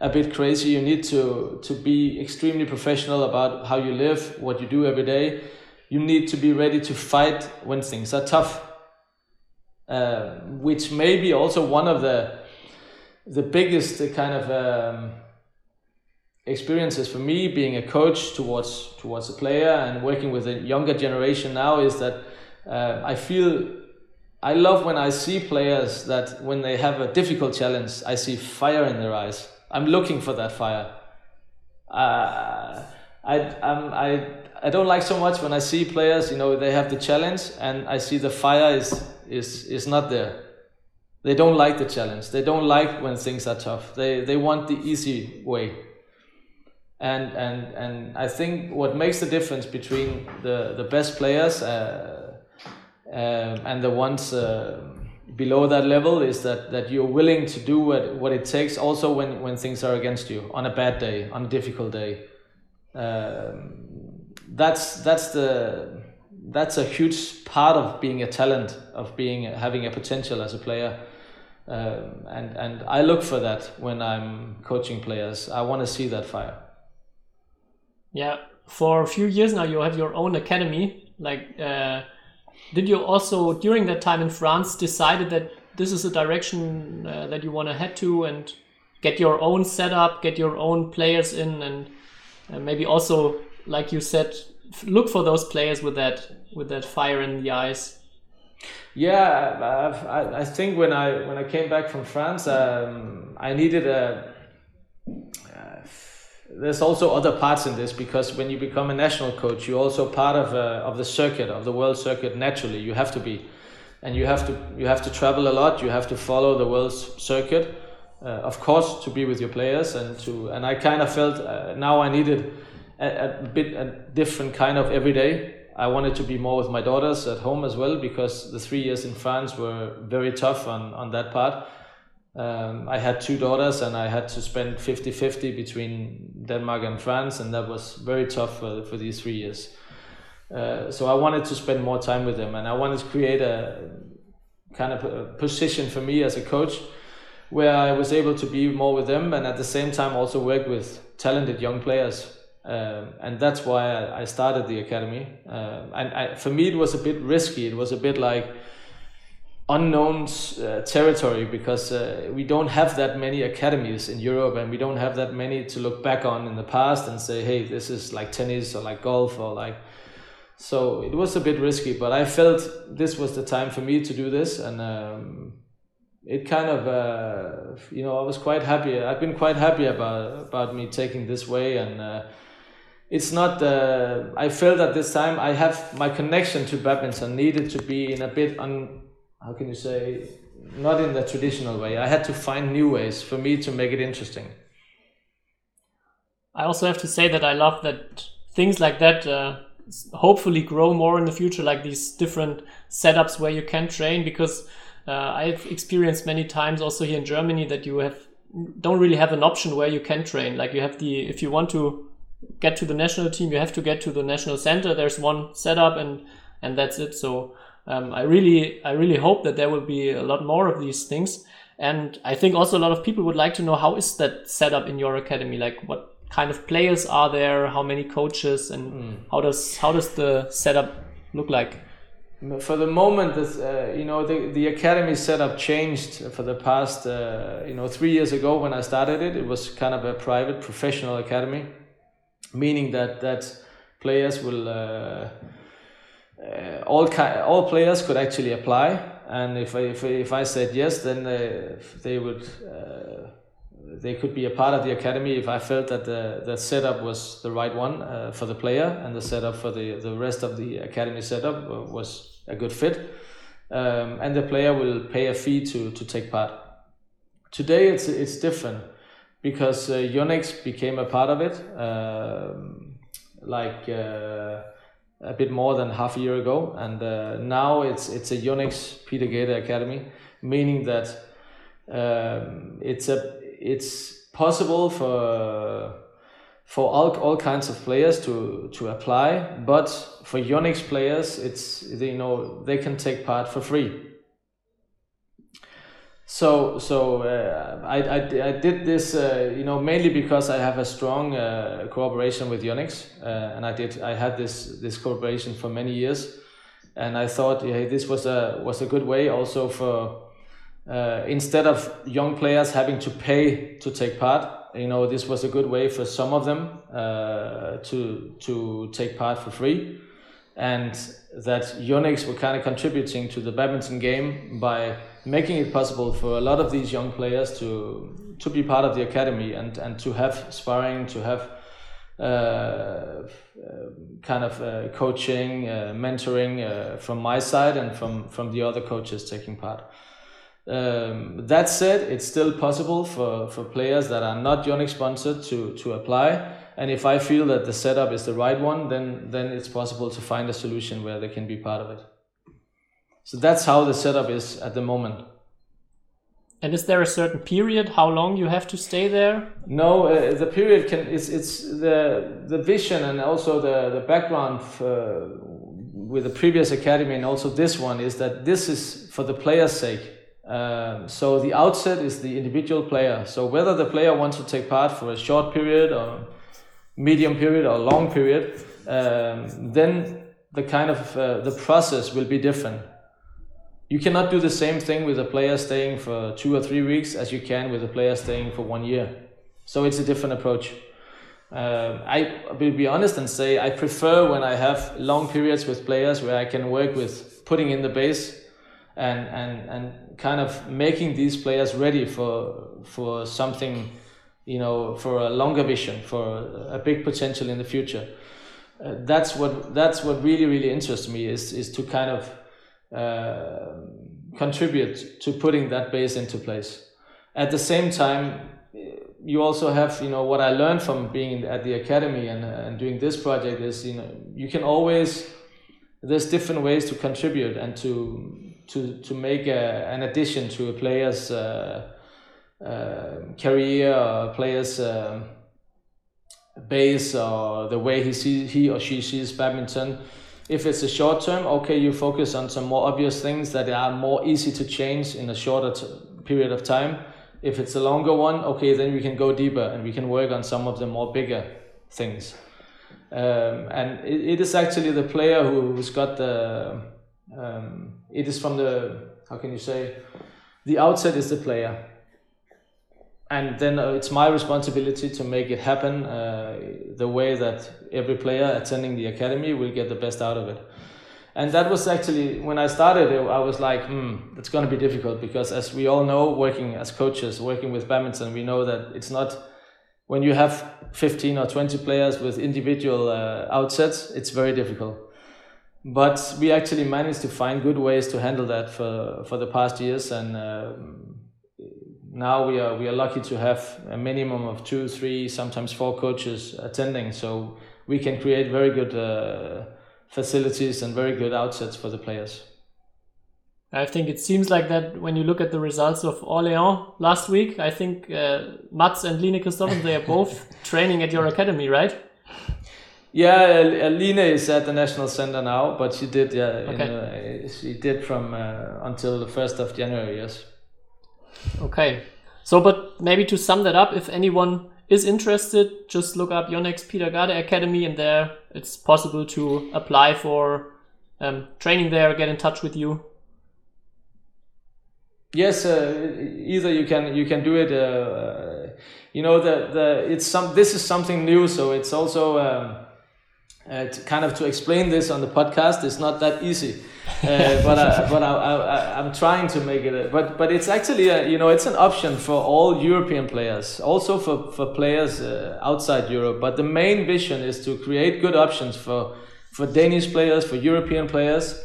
a bit crazy. You need to be extremely professional about how you live, what you do every day. You need to be ready to fight when things are tough, which may be also one of the biggest kind of experiences for me being a coach towards a player and working with a younger generation now, is that I love when I see players that when they have a difficult challenge, I see fire in their eyes. I'm looking for that fire. I don't like so much when I see players, you know, they have the challenge and I see the fire is not there. They don't like the challenge. They don't like when things are tough. They want the easy way. And I think what makes the difference between the best players and the ones below that level is that you're willing to do what it takes, also when things are against you, on a bad day, on a difficult day. That's a huge part of being a talent, of having a potential as a player, and I look for that when I'm coaching players. I want to see that fire. Yeah, for a few years now you have your own academy. Like, did you also during that time in France decided that this is a direction that you want to head to and get your own setup, get your own players in, and maybe also, like you said, look for those players with that fire in the eyes? Yeah, I think when I came back from France, I needed there's also other parts in this, because when you become a national coach, you're also part of the circuit, of the world circuit. Naturally, you have to be, and you have to travel a lot. You have to follow the world circuit, of course, to be with your players and I kind of felt now I needed a different kind of everyday. I wanted to be more with my daughters at home as well, because the 3 years in France were very tough on that part. I had two daughters and I had to spend 50-50 between Denmark and France, and that was very tough for these 3 years. So I wanted to spend more time with them, and I wanted to create a kind of a position for me as a coach where I was able to be more with them and at the same time also work with talented young players. And that's why I started the academy. And for me, it was a bit risky. It was a bit like unknown territory, because we don't have that many academies in Europe, and we don't have that many to look back on in the past and say, hey, this is like tennis or like golf or like. So it was a bit risky, but I felt this was the time for me to do this. And it kind of, I was quite happy. I've been quite happy about me taking this way. And it's not, I felt at this time I have my connection to badminton needed to be in a bit, how can you say, not in the traditional way. I had to find new ways for me to make it interesting. I also have to say that I love that things like that hopefully grow more in the future, like these different setups where you can train, because I've experienced many times also here in Germany that you don't really have an option where you can train. Like, you have if you want to get to the national team, you have to get to the national center. There's one setup and that's it. So I really hope that there will be a lot more of these things. And I think also a lot of people would like to know, how is that setup in your academy? Like, what kind of players are there? How many coaches? And how does the setup look like? For the moment, the academy setup changed for the past, 3 years ago when I started it. It was kind of a private professional academy, meaning that players will all players could actually apply, and if I said yes, then they could be a part of the academy if I felt that the setup was the right one for the player, and the setup for the rest of the academy setup was a good fit, and the player will pay a fee to take part. Today it's different, because Yonex became a part of it, a bit more than half a year ago, and now it's a Yonex Peter Gade Academy, meaning that it's possible for all kinds of players to apply, but for Yonex players, they can take part for free. So I did this, mainly because I have a strong cooperation with Yonex, and I had this cooperation for many years, and I thought, yeah, this was a good way also for instead of young players having to pay to take part, this was a good way for some of them to take part for free, and that Yonex were kind of contributing to the badminton game by making it possible for a lot of these young players to be part of the academy and to have sparring, to have coaching, mentoring from my side and from the other coaches taking part. That said, it's still possible for players that are not Yonex sponsored to apply. And if I feel that the setup is the right one, then it's possible to find a solution where they can be part of it. So that's how the setup is at the moment. And is there a certain period how long you have to stay there? No, the period can it's the vision and also the background with the previous academy and also this one is that this is for the player's sake. So the outset is the individual player. So whether the player wants to take part for a short period or medium period or long period, then the kind of the process will be different. You cannot do the same thing with a player staying for 2 or 3 weeks as you can with a player staying for 1 year. So it's a different approach. I will be honest and say I prefer when I have long periods with players where I can work with putting in the base and kind of making these players ready for something, you know, for a longer vision, for a big potential in the future. That's what really interests me is to kind of contribute to putting that base into place. At the same time, you also have, you know, what I learned from being at the academy and doing this project is, you know, you can always, there's different ways to contribute and to make an addition to a player's career, or a player's base, or the way he or she sees badminton. If it's a short term, okay, you focus on some more obvious things that are more easy to change in a shorter period of time. If it's a longer one, okay, then we can go deeper and we can work on some of the more bigger things. And it is actually the player who's got the. It is from the, how can you say, the outset is the player. And then it's my responsibility to make it happen the way that every player attending the academy will get the best out of it. And that was actually, when I started, I was like, it's going to be difficult because as we all know, working as coaches, working with badminton, we know that it's not, when you have 15 or 20 players with individual outsets, it's very difficult. But we actually managed to find good ways to handle that for the past years and now we are lucky to have a minimum of 2, 3, sometimes 4 coaches attending, so we can create very good facilities and very good outsets for the players. I think it seems like that when you look at the results of Orléans last week. I think Mats and Line Christophersen, they are both training at your academy, right? Yeah, Line is at the national center now, but she did from until the 1st of January, yes. Okay, so but maybe to sum that up, if anyone is interested, just look up Yonex Peter Gade Academy and there it's possible to apply for training there, get in touch with you. Yes, either you can do it. You know, this is something new, so it's also kind of to explain this on the podcast. It's not that easy. But I'm trying to make it. But it's actually it's an option for all European players, also for players outside Europe. But the main vision is to create good options for Danish players, for European players.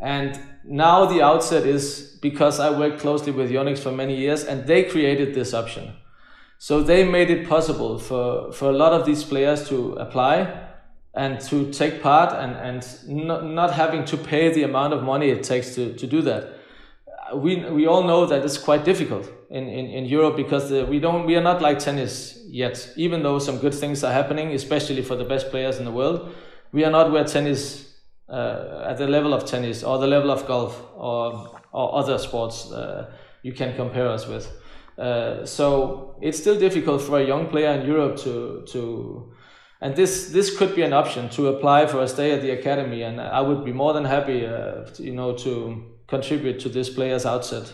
And now the outset is because I worked closely with Yonex for many years, and they created this option. So they made it possible for a lot of these players to apply and to take part and not having to pay the amount of money it takes to do that. We all know that it's quite difficult in Europe because we are not like tennis yet, even though some good things are happening, especially for the best players in the world. We are not where tennis, at the level of tennis or the level of golf or other sports you can compare us with. So it's still difficult for a young player in Europe to and this could be an option to apply for a stay at the academy, and I would be more than happy to contribute to this player's outset.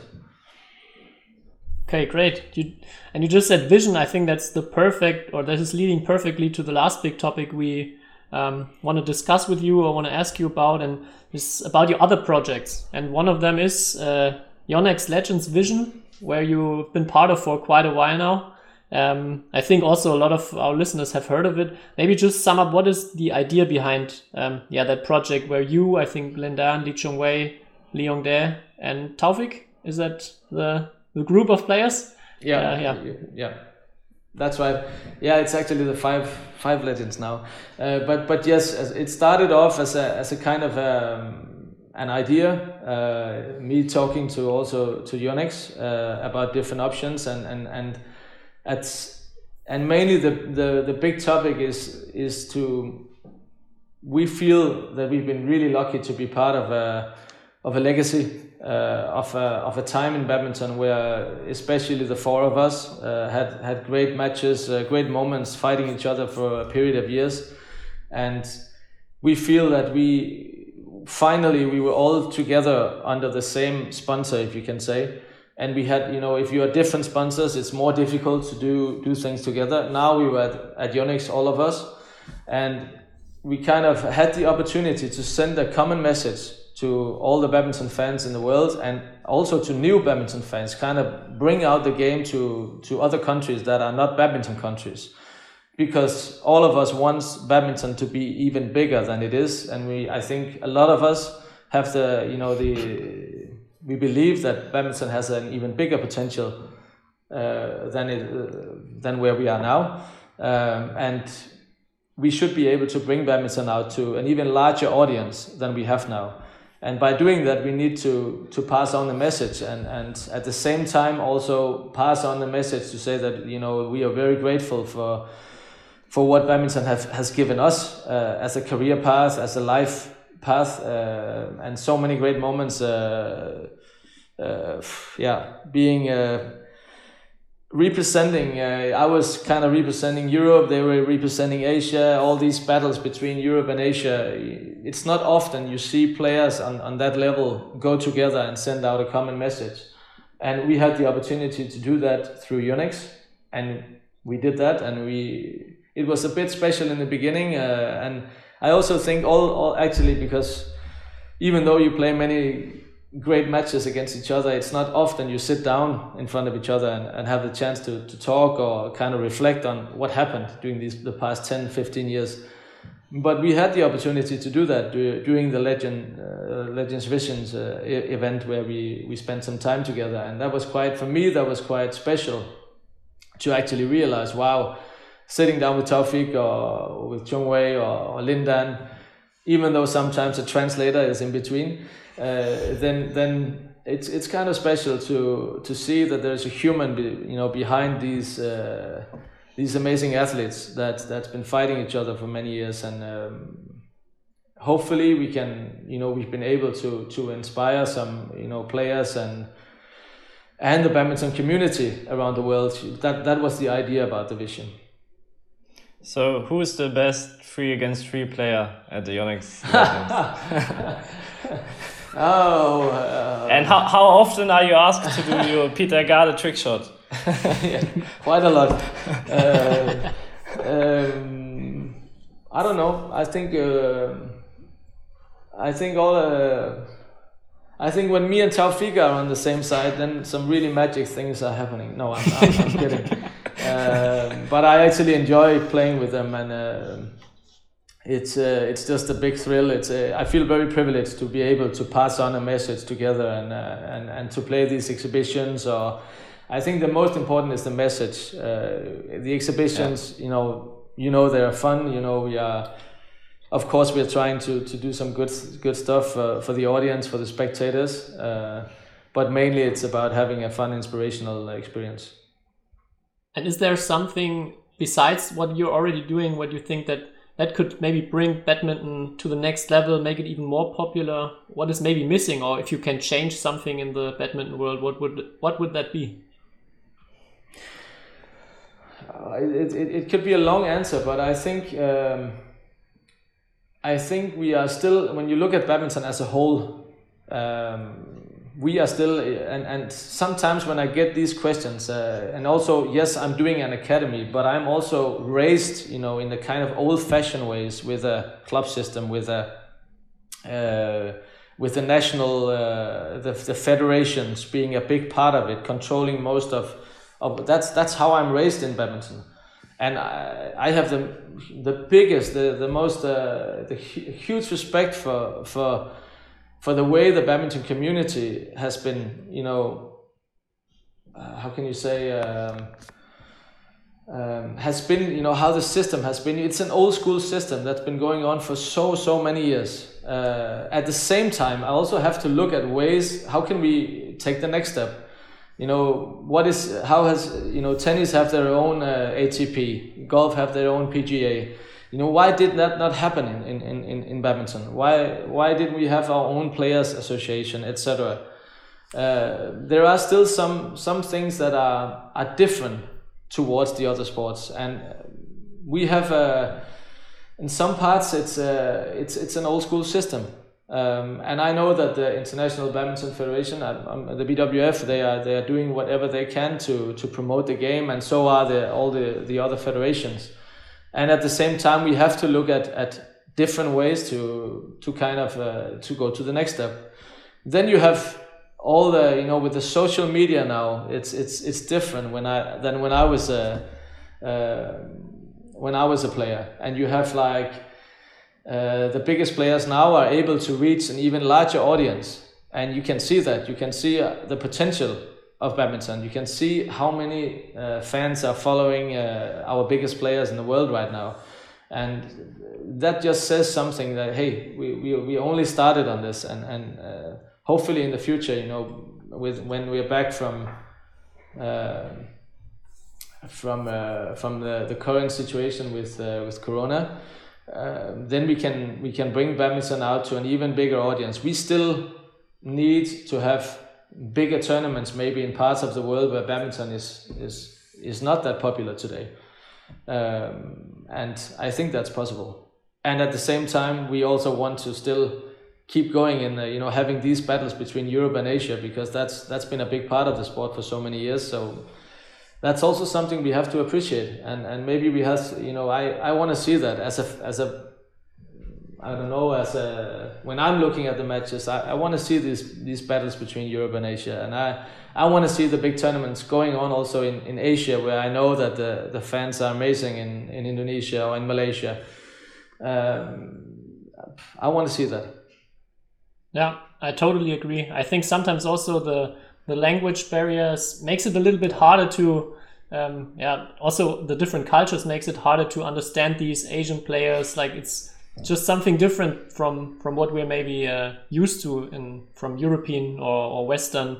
Okay, great. You just said vision. I think that's that is leading perfectly to the last big topic we want to discuss with you or want to ask you about, and it's about your other projects. And one of them is Yonex Legends Vision, where you've been part of for quite a while now. I think also a lot of our listeners have heard of it. Maybe just sum up, what is the idea behind that project where you, I think, Lin Dan, Lee Chong Wei, Lee Chong Wei and Taufik, is that the group of players? Yeah. That's right. Yeah, it's actually the five legends now. But yes, it started off as a kind of an idea. Me talking to Yonex about different options and mainly the big topic is to, we feel that we've been really lucky to be part of a legacy of a time in badminton where especially the four of us had great matches, great moments fighting each other for a period of years, and we feel that we were all together under the same sponsor, if you can say. And we had, if you are different sponsors, it's more difficult to do things together. Now we were at Yonex, all of us, and we kind of had the opportunity to send a common message to all the badminton fans in the world, and also to new badminton fans, kind of bring out the game to other countries that are not badminton countries. Because all of us want badminton to be even bigger than it is, and I think a lot of us have we believe that badminton has an even bigger potential than where we are now. And we should be able to bring badminton out to an even larger audience than we have now. And by doing that, we need to pass on the message and at the same time also pass on the message to say that, we are very grateful for what badminton has given us as a career path, as a life path, and so many great moments, being representing, I was kind of representing Europe, they were representing Asia, all these battles between Europe and Asia. It's not often you see players on that level go together and send out a common message. And we had the opportunity to do that through Yonex, and we did that, and it was a bit special in the beginning, and I also think all actually, because even though you play many great matches against each other, it's not often you sit down in front of each other and have the chance to talk or kind of reflect on what happened during the past 10, 15 years. But we had the opportunity to do that during the Legends Visions event, where we spent some time together. And that was quite special to actually realize, wow, sitting down with Taufik or with Chong Wei or Lin Dan, even though sometimes a translator is in between, then it's kind of special to see that there's a human, behind these amazing athletes that's been fighting each other for many years, and hopefully we can, we've been able to inspire some, players and the badminton community around the world. That was the idea about the vision. So, who is the best 3-against-3 player at the Yonex? And how often are you asked to do your Peter Gade trick shot? Yeah, quite a lot. I don't know. I think when me and Taufik are on the same side, then some really magic things are happening. No, I'm kidding. But I actually enjoy playing with them, and it's just a big thrill. I feel very privileged to be able to pass on a message together and to play these exhibitions. Or I think the most important is the message. The exhibitions, yeah. They are fun. We are, of course, we are trying to do some good stuff for the audience, for the spectators. But mainly, it's about having a fun, inspirational experience. And is there something besides what you're already doing, what you think that could maybe bring badminton to the next level, make it even more popular? What is maybe missing, or if you can change something in the badminton world, what would that be? It could be a long answer, but I think we are still, when you look at badminton as a whole, we are still, and sometimes when I get these questions, and also, yes, I'm doing an academy, but I'm also raised, in the kind of old-fashioned ways, with a club system, with a national, the federations being a big part of it, controlling most of of that's how I'm raised in badminton, and I have the biggest, the most, the huge respect for the way the badminton community has been, you know, how can you say, has been, you know, how the system has been. It's an old school system that's been going on for so many years. At the same time, I also have to look at ways, how can we take the next step? You know, how has tennis have their own ATP, golf have their own PGA. You know, why did that not happen in badminton? Why didn't we have our own players association, etc.? There are still some things that are different towards the other sports, and we have in some parts it's an old school system. And I know that the International Badminton Federation, the BWF, they are doing whatever they can to promote the game, and so are all the other federations. And at the same time, we have to look at different ways to kind of to go to the next step. Then you have all the, you know, with the social media now, it's different than when I was a player, and you have like. The biggest players now are able to reach an even larger audience, and you can see that. You can see the potential of badminton. You can see how many fans are following our biggest players in the world right now, and that just says something that, hey, we only started on this, and hopefully in the future, you know, when we are back from the current situation with Corona. Then we can bring badminton out to an even bigger audience. We still need to have bigger tournaments, maybe in parts of the world where badminton is not that popular today. And I think that's possible. And at the same time, we also want to still keep going in having these battles between Europe and Asia, because that's been a big part of the sport for so many years. So. That's also something we have to appreciate, and maybe we have, you know, I want to see that as when I'm looking at the matches, I want to see these battles between Europe and Asia, and I want to see the big tournaments going on also in Asia, where I know that the fans are amazing in Indonesia or in Malaysia. I want to see that. Yeah, I totally agree. I think sometimes also the language barriers makes it a little bit harder to, also the different cultures makes it harder to understand these Asian players. Like, it's just something different from what we're maybe used to from European or Western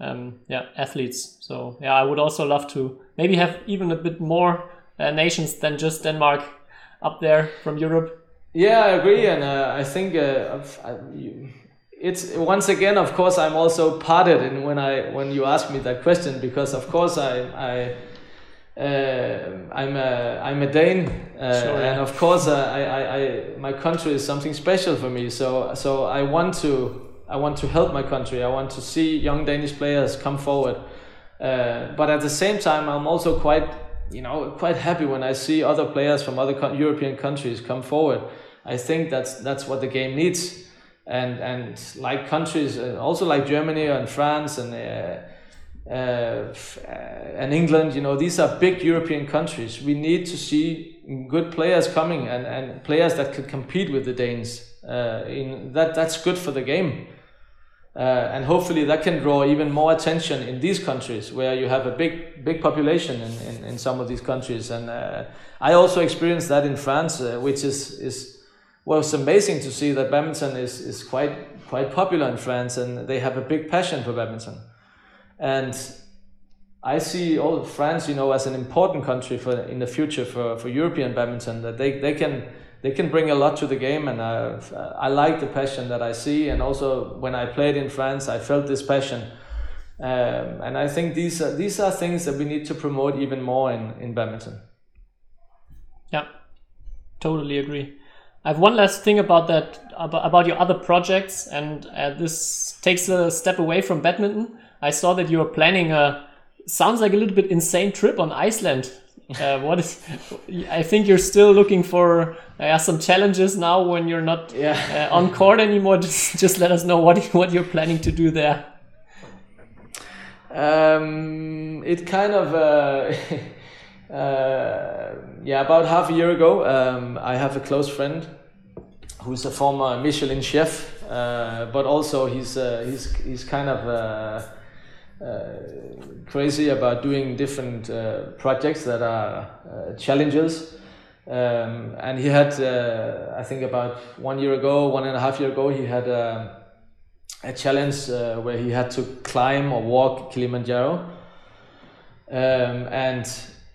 athletes. So yeah, I would also love to maybe have even a bit more nations than just Denmark up there from Europe. Yeah, I agree, and I think it's once again, of course, I'm also parted in when you ask me that question, because of course I'm a Dane, sure, yeah. And of course my country is something special for me. So I want to help my country. I want to see young Danish players come forward. But at the same time, I'm also quite happy when I see other players from other European countries come forward. I think that's what the game needs. And like countries, also like Germany and France and England, you know, these are big European countries. We need to see good players coming and players that could compete with the Danes. That's good for the game, and hopefully that can draw even more attention in these countries where you have a big population in some of these countries. And I also experienced that in France, which is. Well, it's amazing to see that badminton is quite popular in France, and they have a big passion for badminton. And I see all of France, you know, as an important country in the future for European badminton, that they can bring a lot to the game, and I like the passion that I see. And also when I played in France, I felt this passion, and I think these are things that we need to promote even more in badminton. Yeah, totally agree. I have one last thing about your other projects, and this takes a step away from badminton. I saw that you are planning sounds like a little bit insane trip on Iceland. I think you're still looking for some challenges now when you're not on court anymore. Just let us know what you're planning to do there. It kind of yeah, about half a year ago, I have a close friend who's a former Michelin chef, but also he's kind of crazy about doing different projects that are challenges. And he had, I think about 1 year ago, 1.5 years ago, he had a challenge where he had to climb or walk Kilimanjaro. And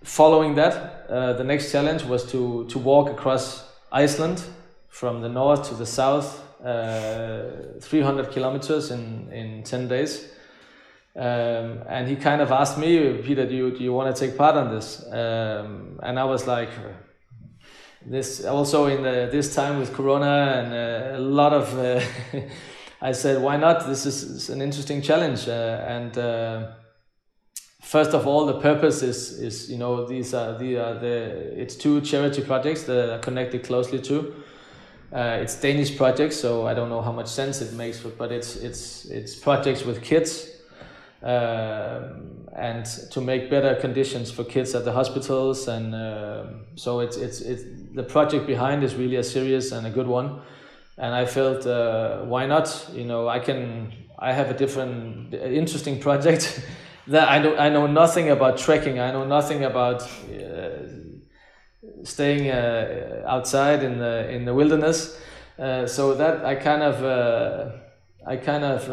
following that, the next challenge was to walk across Iceland from the north to the south, 300 kilometers in 10 days. And he kind of asked me, Peter, do you want to take part on this? And I was like, this also in this time with Corona and a lot of, I said, why not? This is an interesting challenge. First of all, the purpose is you know, it's two charity projects that are connected closely to. It's Danish projects, so I don't know how much sense it makes, but it's projects with kids. And to make better conditions for kids at the hospitals, and so it's the project behind is really a serious and a good one, and I felt why not? You know, I have a different interesting project that I know nothing about trekking. I know nothing about staying outside in the wilderness. So that I kind of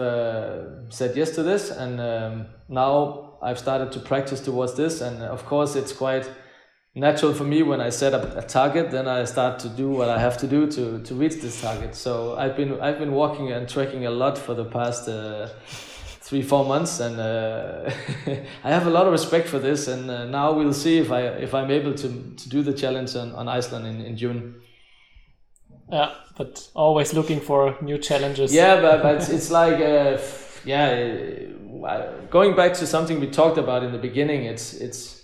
said yes to this, and now I've started to practice towards this. And of course, it's quite natural for me when I set up a target, then I start to do what I have to do to reach this target. So I've been walking and trekking a lot for the past 3-4 months, and I have a lot of respect for this. And now we'll see if I'm able to do the challenge on Iceland in June. Yeah, but always looking for new challenges. Yeah, but it's like, going back to something we talked about in the beginning. It's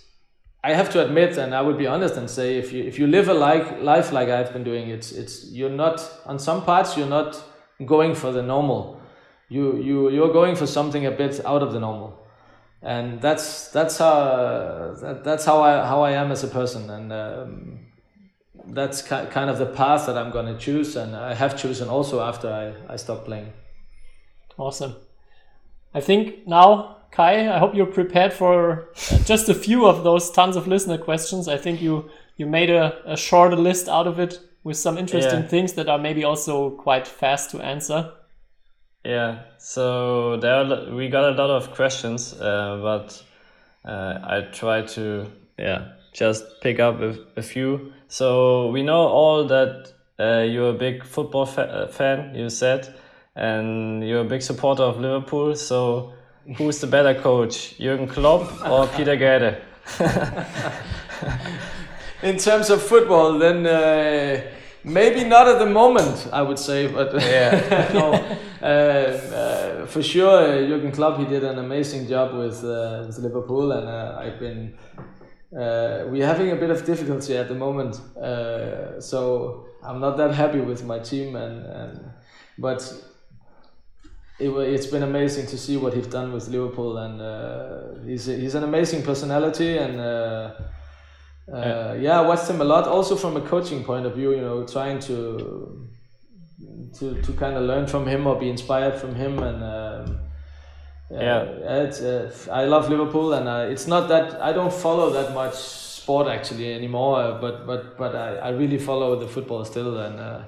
I have to admit, and I would be honest and say, if you live a life like I've been doing, it's you're not on some parts you're not going for the normal. You're going for something a bit out of the normal, and that's how I am as a person. And that's kind of the path that I'm going to choose, and I have chosen also after I stopped playing. Awesome. I think now, Kai, I hope you're prepared for just a few of those tons of listener questions. I think you made a shorter list out of it with some interesting things that are maybe also quite fast to answer. Yeah, so we got a lot of questions, but I try to just pick up a few. So we know all that you're a big football fan, you said, and you're a big supporter of Liverpool. So who's the better coach, Jürgen Klopp or Peter Gade? In terms of football, then maybe not at the moment, I would say, but for sure, Jürgen Klopp, he did an amazing job with Liverpool, and we're having a bit of difficulty at the moment, so I'm not that happy with my team, but it's been amazing to see what he's done with Liverpool, and he's an amazing personality, and I watched him a lot, also from a coaching point of view, you know, trying to kind of learn from him or be inspired from him, and I love Liverpool, and it's not that I don't follow that much sport actually anymore, but I really follow the football still, and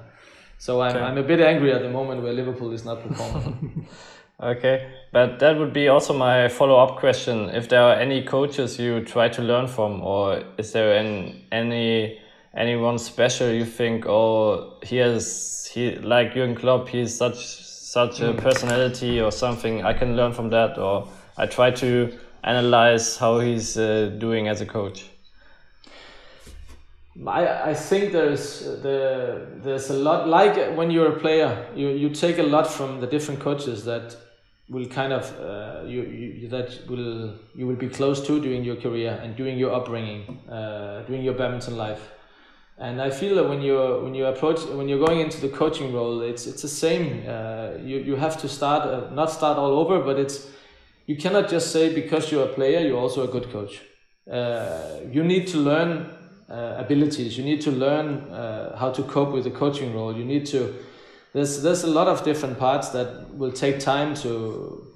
so I'm a bit angry at the moment where Liverpool is not performing. Okay, but that would be also my follow-up question: if there are any coaches you try to learn from, or is there anyone special you think, oh, he like Jürgen Klopp, he's such a personality or something, I can learn from that, or I try to analyze how he's doing as a coach? I think there's a lot, like when you're a player, you take a lot from the different coaches that will kind of you will be close to during your career and during your upbringing, during your badminton life. And I feel that when you're going into the coaching role, it's the same. You have to not start all over, but it's You cannot just say because you're a player, you're also a good coach. You need to learn abilities. You need to learn how to cope with the coaching role. You need to. There's a lot of different parts that will take time to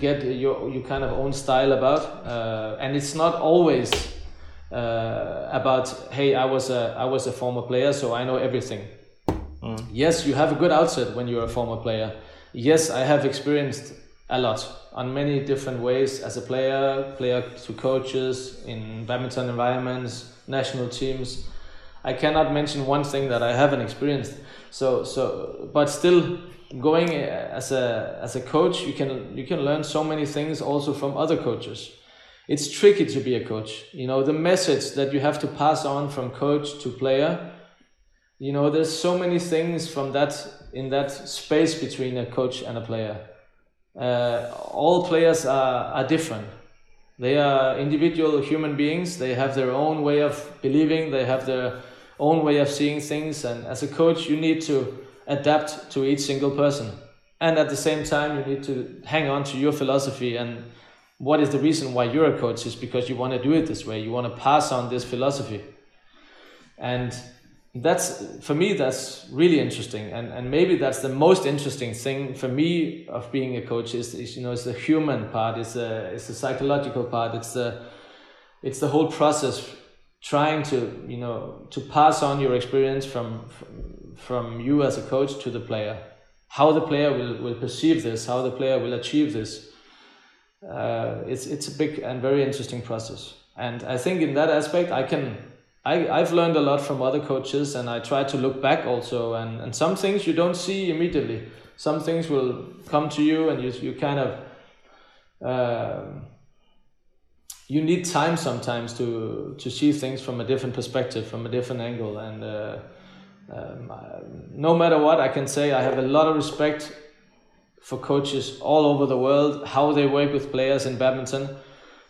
get your kind of own style about, and it's not always about, hey, I was a former player, so I know everything. Mm. Yes, you have a good outset when you're a former player. Yes, I have experienced a lot on many different ways as a player to coaches, in badminton environments, national teams. I cannot mention one thing that I haven't experienced. So, but still, going as a coach, you can learn so many things also from other coaches. It's tricky to be a coach. You know, the message that you have to pass on from coach to player. You know, there's so many things from that, in that space between a coach and a player. All players are different. They are individual human beings. They have their own way of believing. They have their own way of seeing things. And as a coach, you need to adapt to each single person. And at the same time, you need to hang on to your philosophy. And what is the reason why you're a coach is because you want to do it this way. You want to pass on this philosophy. And that's, for me, that's really interesting. And maybe that's the most interesting thing for me of being a coach is you know, it's the human part, it's the psychological part, it's the whole process, trying to, you know, to pass on your experience from you as a coach to the player, how the player will perceive this, how the player will achieve this. It's a big and very interesting process. And I think in that aspect, I've learned a lot from other coaches, and I try to look back also, and some things you don't see immediately. Some things will come to you, and you kind of you need time sometimes to see things from a different perspective, from a different angle. And no matter what, I can say I have a lot of respect for coaches all over the world, how they work with players in badminton.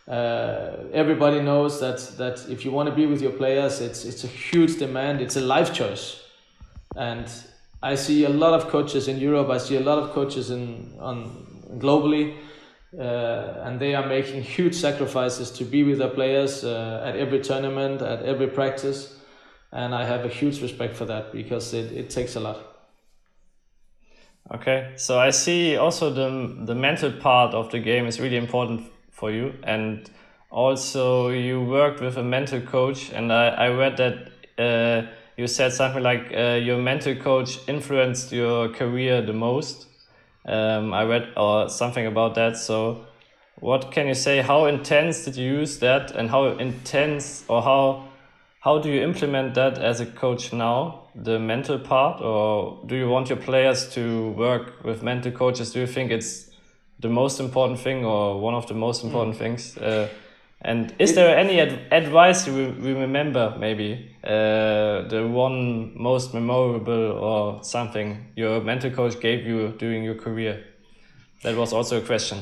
Everybody knows that if you want to be with your players, it's a huge demand. It's a life choice, and I see a lot of coaches in Europe. I see a lot of coaches on globally, and they are making huge sacrifices to be with their players at every tournament, at every practice, and I have a huge respect for that because it takes a lot. Okay, so I see also the mental part of the game is really important for you, and also you worked with a mental coach, and I read that you said something like your mental coach influenced your career the most. I read or something about that. So what can you say, how intense did you use that, and how intense or how do you implement that as a coach now, the mental part? Or do you want your players to work with mental coaches? Do you think it's the most important thing, or one of the most important things? And is there any advice we remember, maybe the one most memorable or something your mental coach gave you during your career? That was also a question.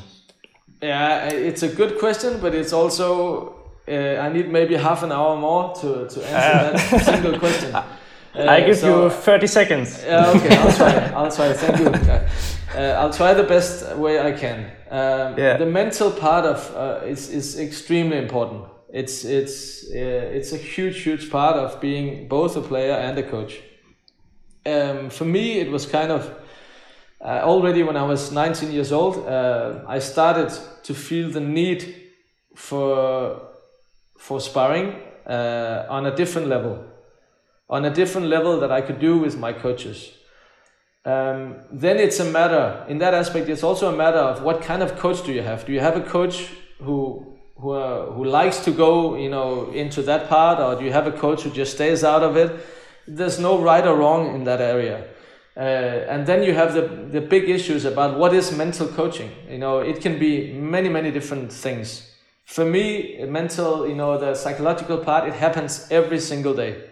Yeah, it's a good question, but it's also I need maybe half an hour more to answer that single question. I give you 30 seconds. Okay, I'll try. Thank you. I'll try the best way I can. The mental part of is extremely important. It's a huge part of being both a player and a coach. For me, it was kind of already when I was 19 years old. I started to feel the need for sparring on a different level. On a different level that I could do with my coaches. Then it's a matter, in that aspect, it's also a matter of what kind of coach do you have? Do you have a coach who likes to go, you know, into that part, or do you have a coach who just stays out of it? There's no right or wrong in that area. And then you have the big issues about what is mental coaching. You know, it can be many different things. For me, mental, you know, the psychological part, it happens every single day.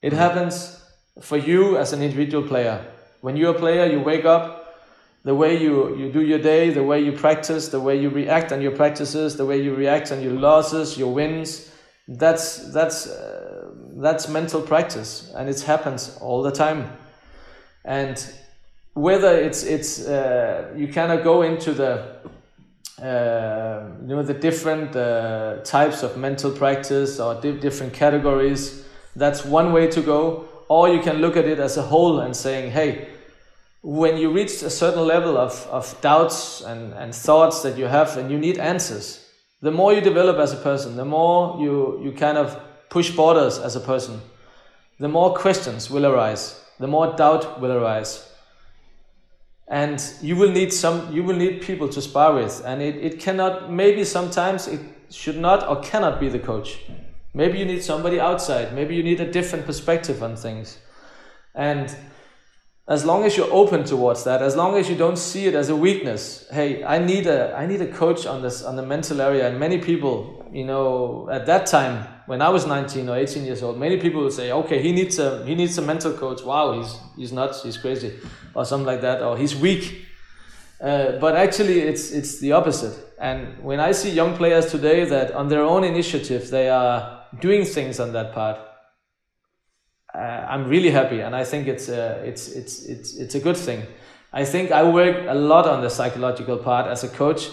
It happens for you as an individual player. When you're a player, you wake up, the way you do your day, the way you practice, the way you react on your practices, the way you react on your losses, your wins. That's mental practice, and it happens all the time. And whether it's you cannot go into the the different types of mental practice or different categories. That's one way to go, or you can look at it as a whole and saying, hey, when you reach a certain level of doubts and thoughts that you have and you need answers, the more you develop as a person, the more you kind of push borders as a person, the more questions will arise, the more doubt will arise. And you will need people to spar with, and it cannot, maybe sometimes it should not or cannot be the coach. Maybe you need somebody outside, maybe you need a different perspective on things. And as long as you're open towards that, as long as you don't see it as a weakness, hey, I need a coach on the mental area. And many people, at that time when I was 19 or 18 years old, many people would say, okay, he needs a mental coach. Wow, he's nuts, he's crazy, or something like that, or he's weak. But actually, it's the opposite. And when I see young players today that on their own initiative they are doing things on that part, I'm really happy, and I think it's a good thing. I think I work a lot on the psychological part as a coach,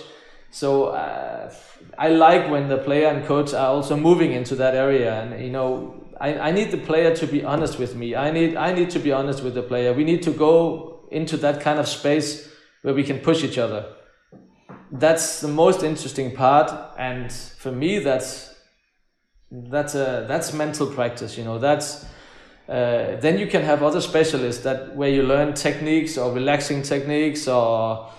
so I like when the player and coach are also moving into that area. And I need the player to be honest with me. I need to be honest with the player. We need to go into that kind of space where we can push each other. That's the most interesting part, and for me, that's mental practice. Then you can have other specialists where you learn techniques or relaxing techniques, or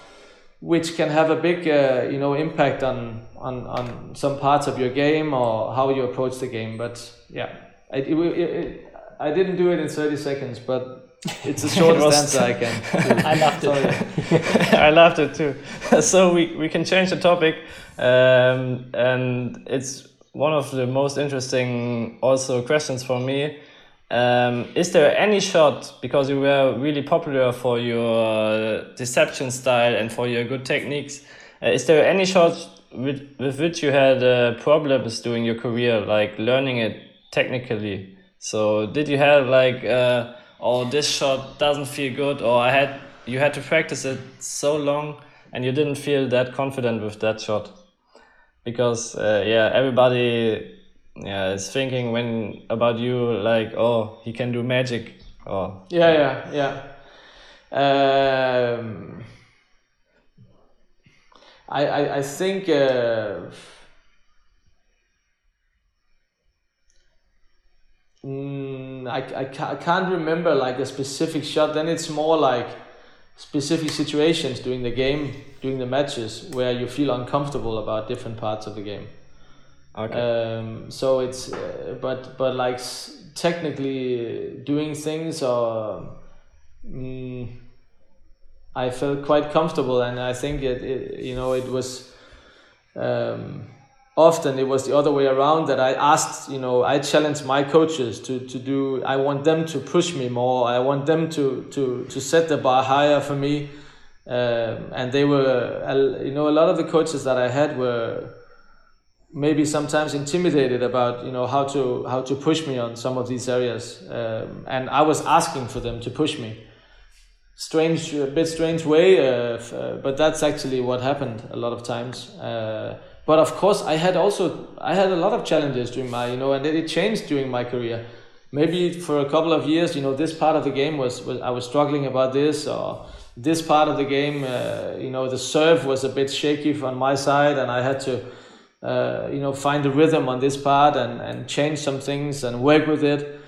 which can have a big impact on some parts of your game or how you approach the game. But yeah, I didn't do it in 30 seconds, but it's the shortest answer I can do. I loved it. I loved it too. So we can change the topic, and it's one of the most interesting also questions for me. Is there any shot, because you were really popular for your deception style and for your good techniques, is there any shot with which you had problems during your career, like learning it technically? So did you have like, this shot doesn't feel good, or you had to practice it so long and you didn't feel that confident with that shot? Because everybody is thinking about you like, oh, he can do magic. Oh. Yeah. I think I can't remember like a specific shot. Then it's more like specific situations during the game, during the matches, where you feel uncomfortable about different parts of the game. Okay. So it's but like technically doing things, or I felt quite comfortable, and I think it was often it was the other way around, that I asked, I challenged my coaches to do. I want them to push me more. I want them to set the bar higher for me, and they were a lot of the coaches that I had were maybe sometimes intimidated about how to push me on some of these areas, and I was asking for them to push me. A bit strange way, but that's actually what happened a lot of times. But of course, I had a lot of challenges during my and it changed during my career. Maybe for a couple of years, this part of the game was I was struggling about this, or this part of the game, the serve was a bit shaky on my side, and I had to find the rhythm on this part and change some things and work with it.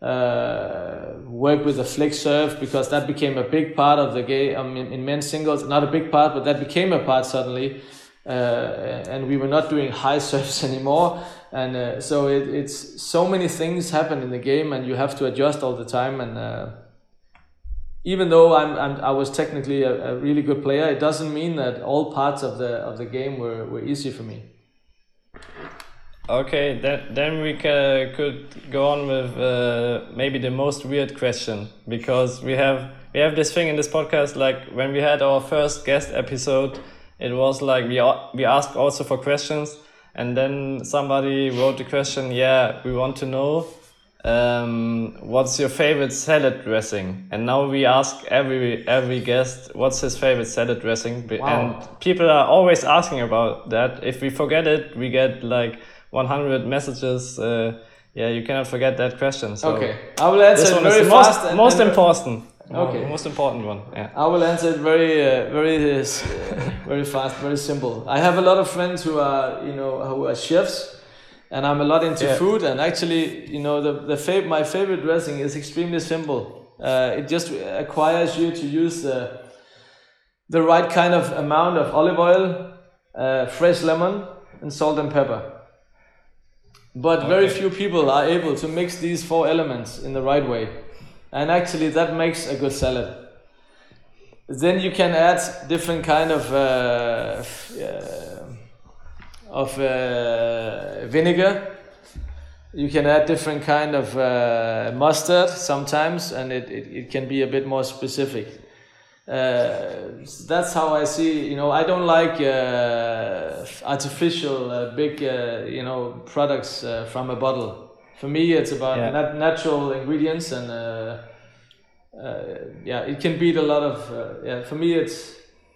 Work with the flick serve, because that became a big part of the game. I mean, in men's singles, not a big part, but that became a part suddenly. And we were not doing high serves anymore. And so it's so many things happen in the game, and you have to adjust all the time. And even though I was technically a really good player, it doesn't mean that all parts of the game were easy for me. Okay, then we could go on with maybe the most weird question, because we have this thing in this podcast, like when we had our first guest episode, it was like we asked also for questions, and then somebody wrote the question, we want to know What's your favorite salad dressing? And now we ask every guest what's his favorite salad dressing. Wow. And people are always asking about that. If we forget it, we get like 100 messages. Yeah, you cannot forget that question. So okay, I will answer it very fast. Most important. Okay, most important one. Yeah. I will answer it very fast, very simple. I have a lot of friends who are chefs. And I'm a lot into food, and actually, my favorite dressing is extremely simple. It just requires you to use the right kind of amount of olive oil, fresh lemon, and salt and pepper. But very few people are able to mix these four elements in the right way. And actually, that makes a good salad. Then you can add different kind of vinegar. You can add different kind of mustard sometimes, and it can be a bit more specific. That's how I see. I don't like artificial big products from a bottle. For me, it's about natural ingredients, and it can beat a lot of. For me,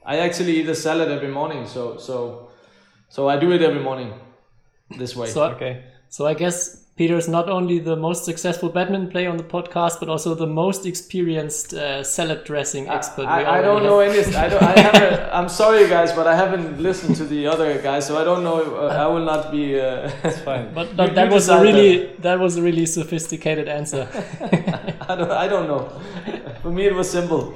I actually eat a salad every morning, So I do it every morning this way. So I guess Peter's not only the most successful badminton player on the podcast, but also the most experienced salad dressing expert. I don't know anything. I'm sorry, guys, but I haven't listened to the other guys, so I don't know. I will not be. It's fine. But that was a really sophisticated answer. I don't know. For me, it was simple.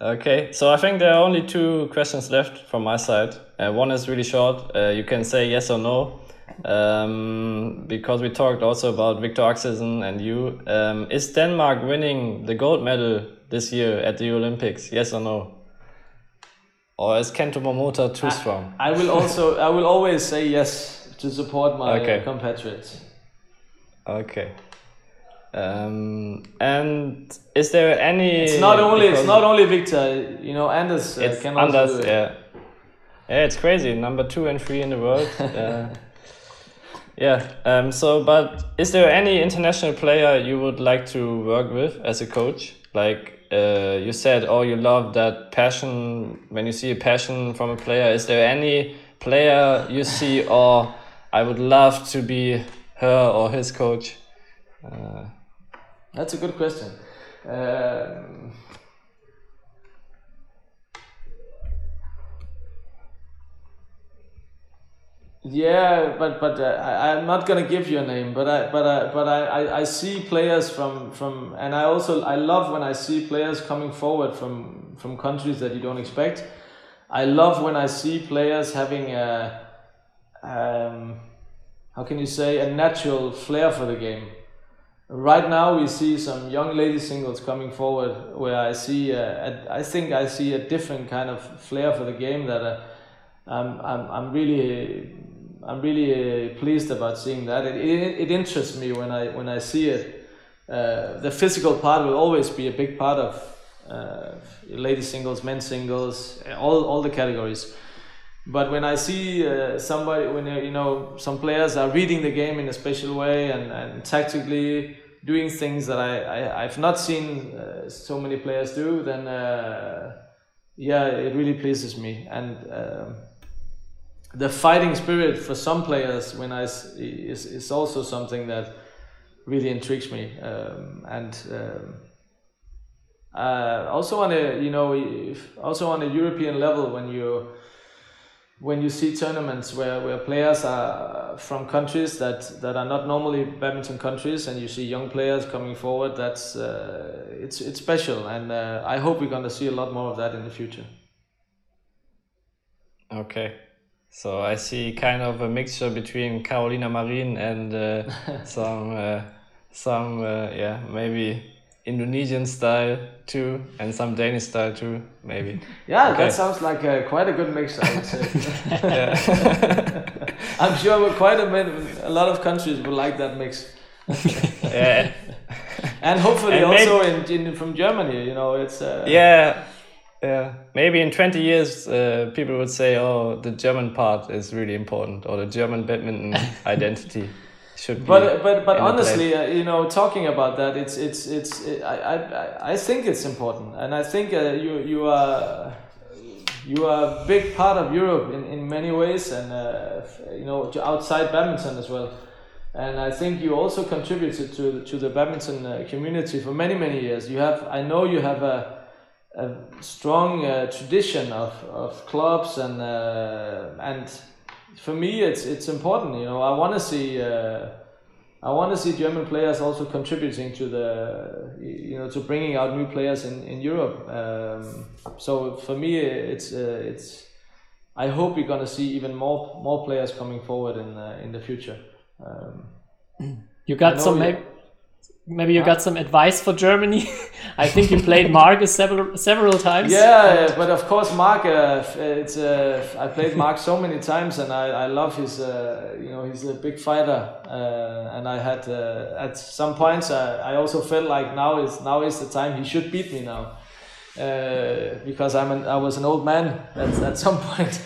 Okay, so I think there are only two questions left from my side. One is really short. You can say yes or no, because we talked also about Viktor Axelsen and you. Is Denmark winning the gold medal this year at the Olympics? Yes or no? Or is Kento Momota too strong? I will always say yes to support my compatriots. Okay. And is there any? It's not only Victor. Anders can also do it. Yeah, it's crazy. Number 2 and 3 in the world. So, but is there any international player you would like to work with as a coach? Like you said, you love that passion. When you see a passion from a player, is there any player you see, or I would love to be her or his coach? That's a good question. I'm not gonna give you a name. But I see players from, and I love when I see players coming forward from countries that you don't expect. I love when I see players having a natural flair for the game. Right now, we see some young lady singles coming forward, where I think I see a different kind of flair for the game that I'm really pleased about seeing that. It interests me when I see it. The physical part will always be a big part of lady singles, men's singles, all the categories. But when I see some players are reading the game in a special way and tactically doing things that I've not seen so many players do, then it really pleases me. And the fighting spirit for some players is also something that really intrigues me. Also on a European level, when you see tournaments where players are from countries that are not normally badminton countries, and you see young players coming forward, that's it's special, and I hope we're going to see a lot more of that in the future. Okay, so I see kind of a mixture between Carolina Marin and maybe Indonesian style too, and some Danish style too, maybe. Yeah, okay. That sounds like quite a good mix, I would say. I'm sure quite a lot of countries would like that mix. Yeah. And hopefully from Germany, it's... Yeah. Maybe in 20 years, people would say, the German part is really important, or the German badminton identity. should be. But honestly, you know, talking about that, I think it's important, and I think you are a big part of Europe in many ways, and you know, outside badminton as well. And I think you also contributed to the badminton community for many years. I know you have a strong tradition of clubs, and for me it's important. You know, I want to see German players also contributing to the, you know, to bringing out new players in Europe. So for me it's. I hope we're gonna see even more players coming forward in the future. Maybe you got some advice for Germany. I think you played Mark several times. Yeah, but of course Mark. I played Mark so many times, and I love his. You know, he's a big fighter, and I had at some points I also felt like now is the time he should beat me now, because I was an old man at some point,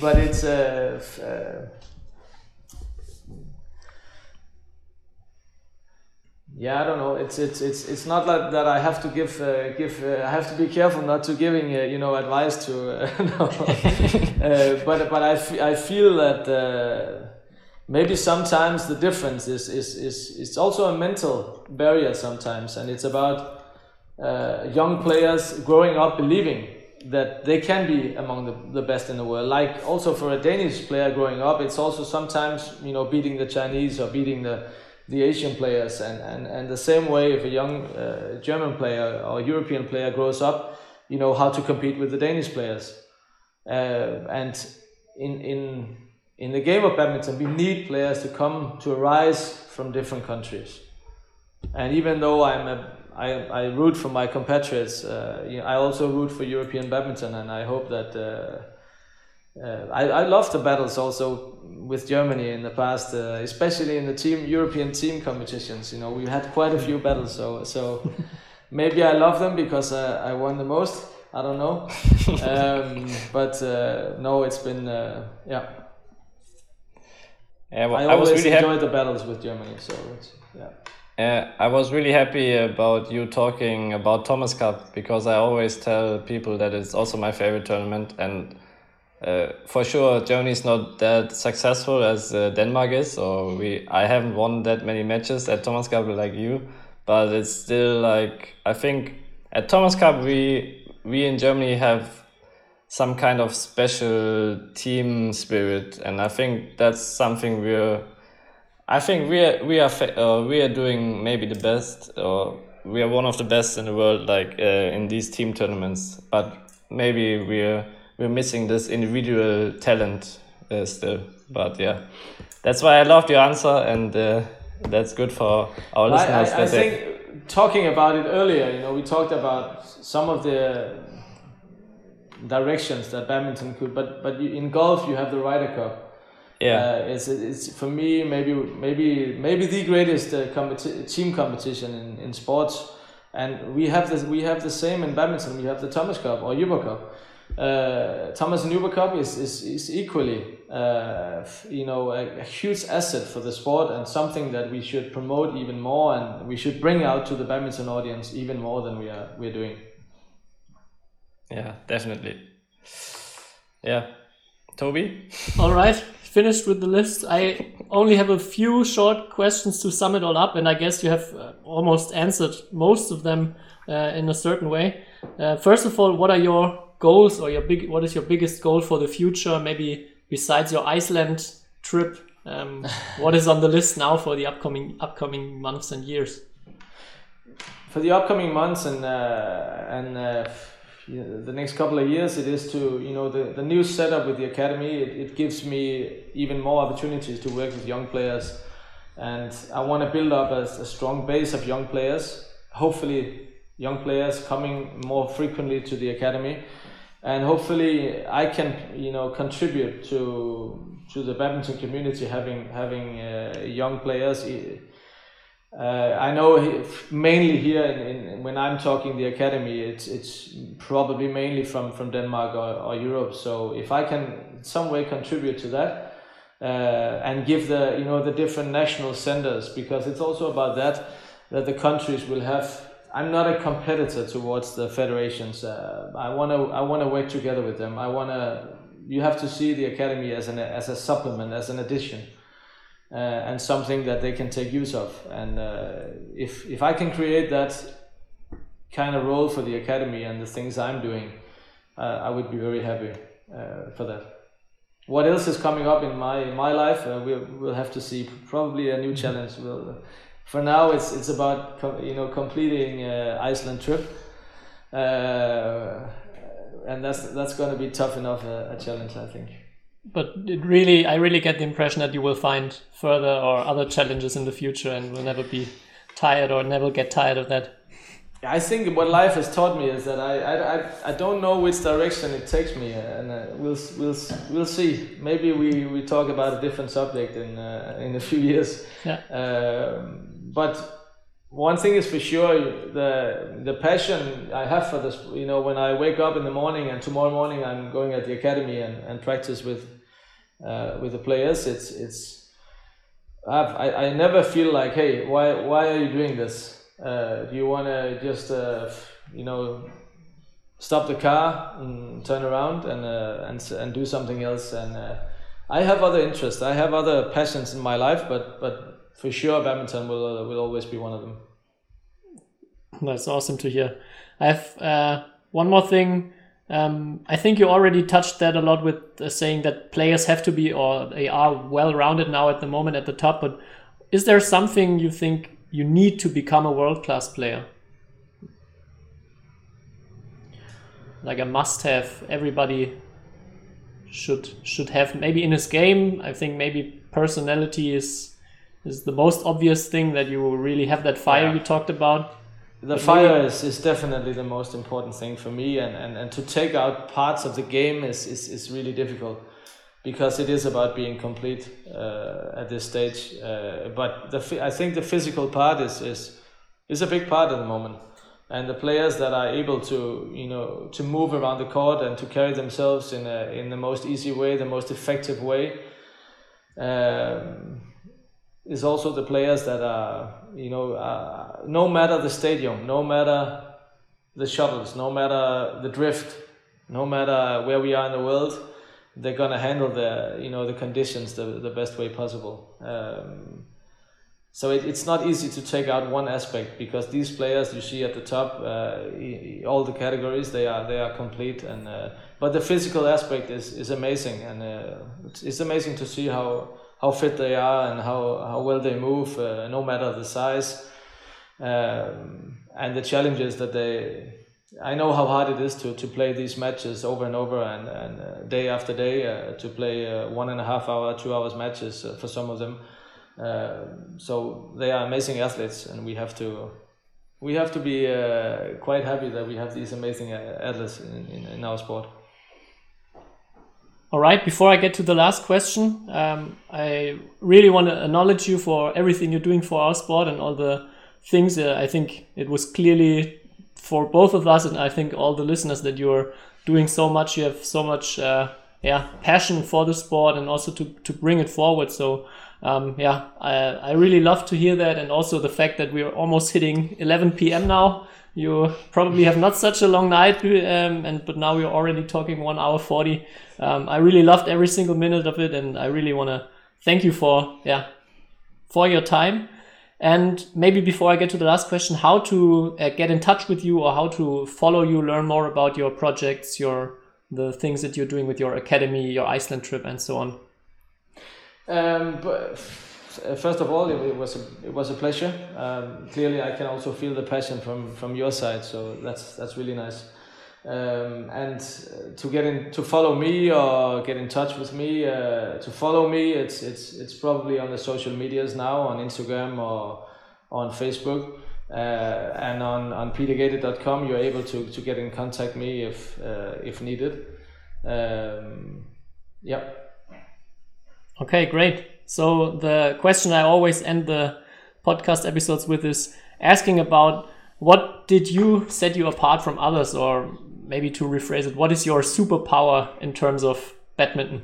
but it's. Yeah, I don't know. It's not like that. I have to give. I have to be careful not to giving advice to. No. But I feel that maybe sometimes the difference is it's also a mental barrier sometimes, and it's about young players growing up believing that they can be among the best in the world. Like also for a Danish player growing up, it's also sometimes beating the Chinese or beating the Asian players, and the same way if a young German player or European player grows up, how to compete with the Danish players, and in the game of badminton we need players to arise from different countries. And even though I root for my compatriots, I also root for European badminton, and I hope that I love the battles also with Germany in the past, especially in the European team competitions. We had quite a few battles, so maybe I love them because I won the most. I don't know, but it's been yeah. Well, I always really enjoyed the battles with Germany, so it's, yeah. I was really happy about you talking about Thomas Cup, because I always tell people that it's also my favorite tournament. And for sure, Germany is not that successful as Denmark is, so I haven't won that many matches at Thomas Cup like you, but it's still like, I think at Thomas Cup we in Germany have some kind of special team spirit, and I think that's something we are doing maybe the best, or we are one of the best in the world, like in these team tournaments, but maybe we're missing this individual talent still, but yeah, that's why I loved your answer, and that's good for our listeners. I think talking about it earlier, we talked about some of the directions that badminton could, but in golf you have the Ryder Cup. Yeah, it's for me maybe the greatest team competition in sports, and we have the same in badminton. We have the Thomas Cup or Uber Cup. Thomas and Uber Cup is equally a huge asset for the sport, and something that we should promote even more, and we should bring out to the badminton audience even more than we're doing. Yeah, definitely. Yeah, Toby? All right, finished with the list. I only have a few short questions to sum it all up, and I guess you have almost answered most of them in a certain way. First of all, what are your goals, or what is your biggest goal for the future, maybe besides your Iceland trip? What is on the list now for the upcoming months and years? For the upcoming months and the next couple of years, it is to the new setup with the academy. It gives me even more opportunities to work with young players, and I want to build up a strong base of young players. Hopefully, young players coming more frequently to the academy. And hopefully I can, contribute to the badminton community having young players. I know mainly here when I'm talking the academy, it's probably mainly from Denmark or Europe. So if I can in some way contribute to that, and give the, you know, the different national senders, because it's also about that the countries will have. I'm not a competitor towards the federations. I wanna work together with them. You have to see the academy as a supplement, as an addition, and something that they can take use of. And if I can create that kind of role for the academy and the things I'm doing, I would be very happy for that. What else is coming up in my life? We'll have to see. Probably a new challenge. For now, it's about completing Iceland trip, and that's going to be tough enough a challenge, I think. But I really get the impression that you will find further or other challenges in the future, and will never be tired or never get tired of that. I think what life has taught me is that I don't know which direction it takes me, and we'll see. Maybe we talk about a different subject in a few years. Yeah. But one thing is for sure, the passion I have for this, when I wake up in the morning and tomorrow morning I'm going at the academy and practice with the players. I never feel like, hey, why are you doing this? Do you want to just, stop the car and turn around and do something else? And I have other interests, I have other passions in my life, but for sure badminton will always be one of them. That's awesome to hear. I have one more thing. I think you already touched that a lot with saying that players have to be, or they are well-rounded now at the moment at the top, but is there something you think you need to become a world-class player? Like a must-have, everybody should have, maybe in his game. I think maybe personality is the most obvious thing, that you will really have that fire you talked about. The fire is definitely the most important thing for me, and to take out parts of the game is really difficult, because it is about being complete at this stage. But I think the physical part is a big part at the moment. And the players that are able to, to move around the court and to carry themselves in the most easy way, the most effective way, is also the players that are, no matter the stadium, no matter the shuttles, no matter the drift, no matter where we are in the world, they're gonna handle the conditions the best way possible. So it's not easy to take out one aspect, because these players you see at the top, all the categories, they are complete. And but the physical aspect is amazing, and it's amazing to see how fit they are and how well they move, no matter the size, and the challenges that they. I know how hard it is to play these matches over and over and day after day, to play 1.5 hour, 2 hours matches for some of them. So they are amazing athletes, and we have to be quite happy that we have these amazing athletes in our sport. All right, before I get to the last question, I really want to acknowledge you for everything you're doing for our sport and all the things. I think it was clearly for both of us, and I think all the listeners, that you're doing so much, you have so much passion for the sport, and also to bring it forward. So I really love to hear that, and also the fact that we are almost hitting 11 p.m. now. You probably have not such a long night, but now we're already talking 1 hour 40. I really loved every single minute of it, and I really want to thank you for your time. And maybe before I get to the last question, how to get in touch with you, or how to follow you, learn more about your projects, the things that you're doing with your academy, your Iceland trip, and so on. But first of all, it was a pleasure. Clearly, I can also feel the passion from your side, so that's really nice. And to follow me or get in touch with me, to follow me, it's probably on the social medias now, on Instagram or on Facebook, and on petergade.com you're able to get in contact me if needed. Okay, great. So the question I always end the podcast episodes with is asking about what did you set you apart from others, or maybe to rephrase it, what is your superpower in terms of badminton?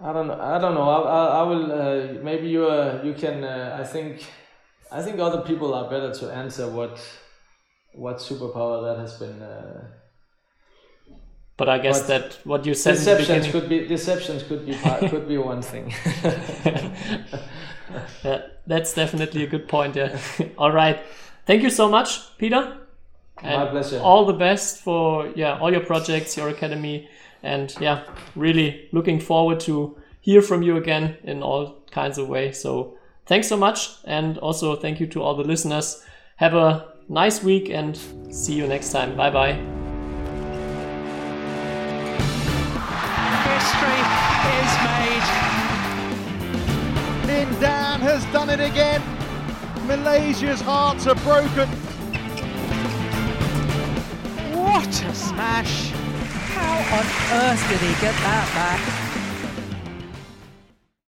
I don't know. I will. Maybe you can. I think other people are better to answer what superpower that has been. But I guess that what you said. Deceptions could be one thing. That's definitely a good point. Yeah. All right. Thank you so much, Peter. My pleasure. All the best for all your projects, your academy, and really looking forward to hear from you again in all kinds of ways. So thanks so much, and also thank you to all the listeners. Have a nice week and see you next time. Bye bye. History is made. Lin Dan has done it again. Malaysia's hearts are broken. What a smash! How on earth did he get that back?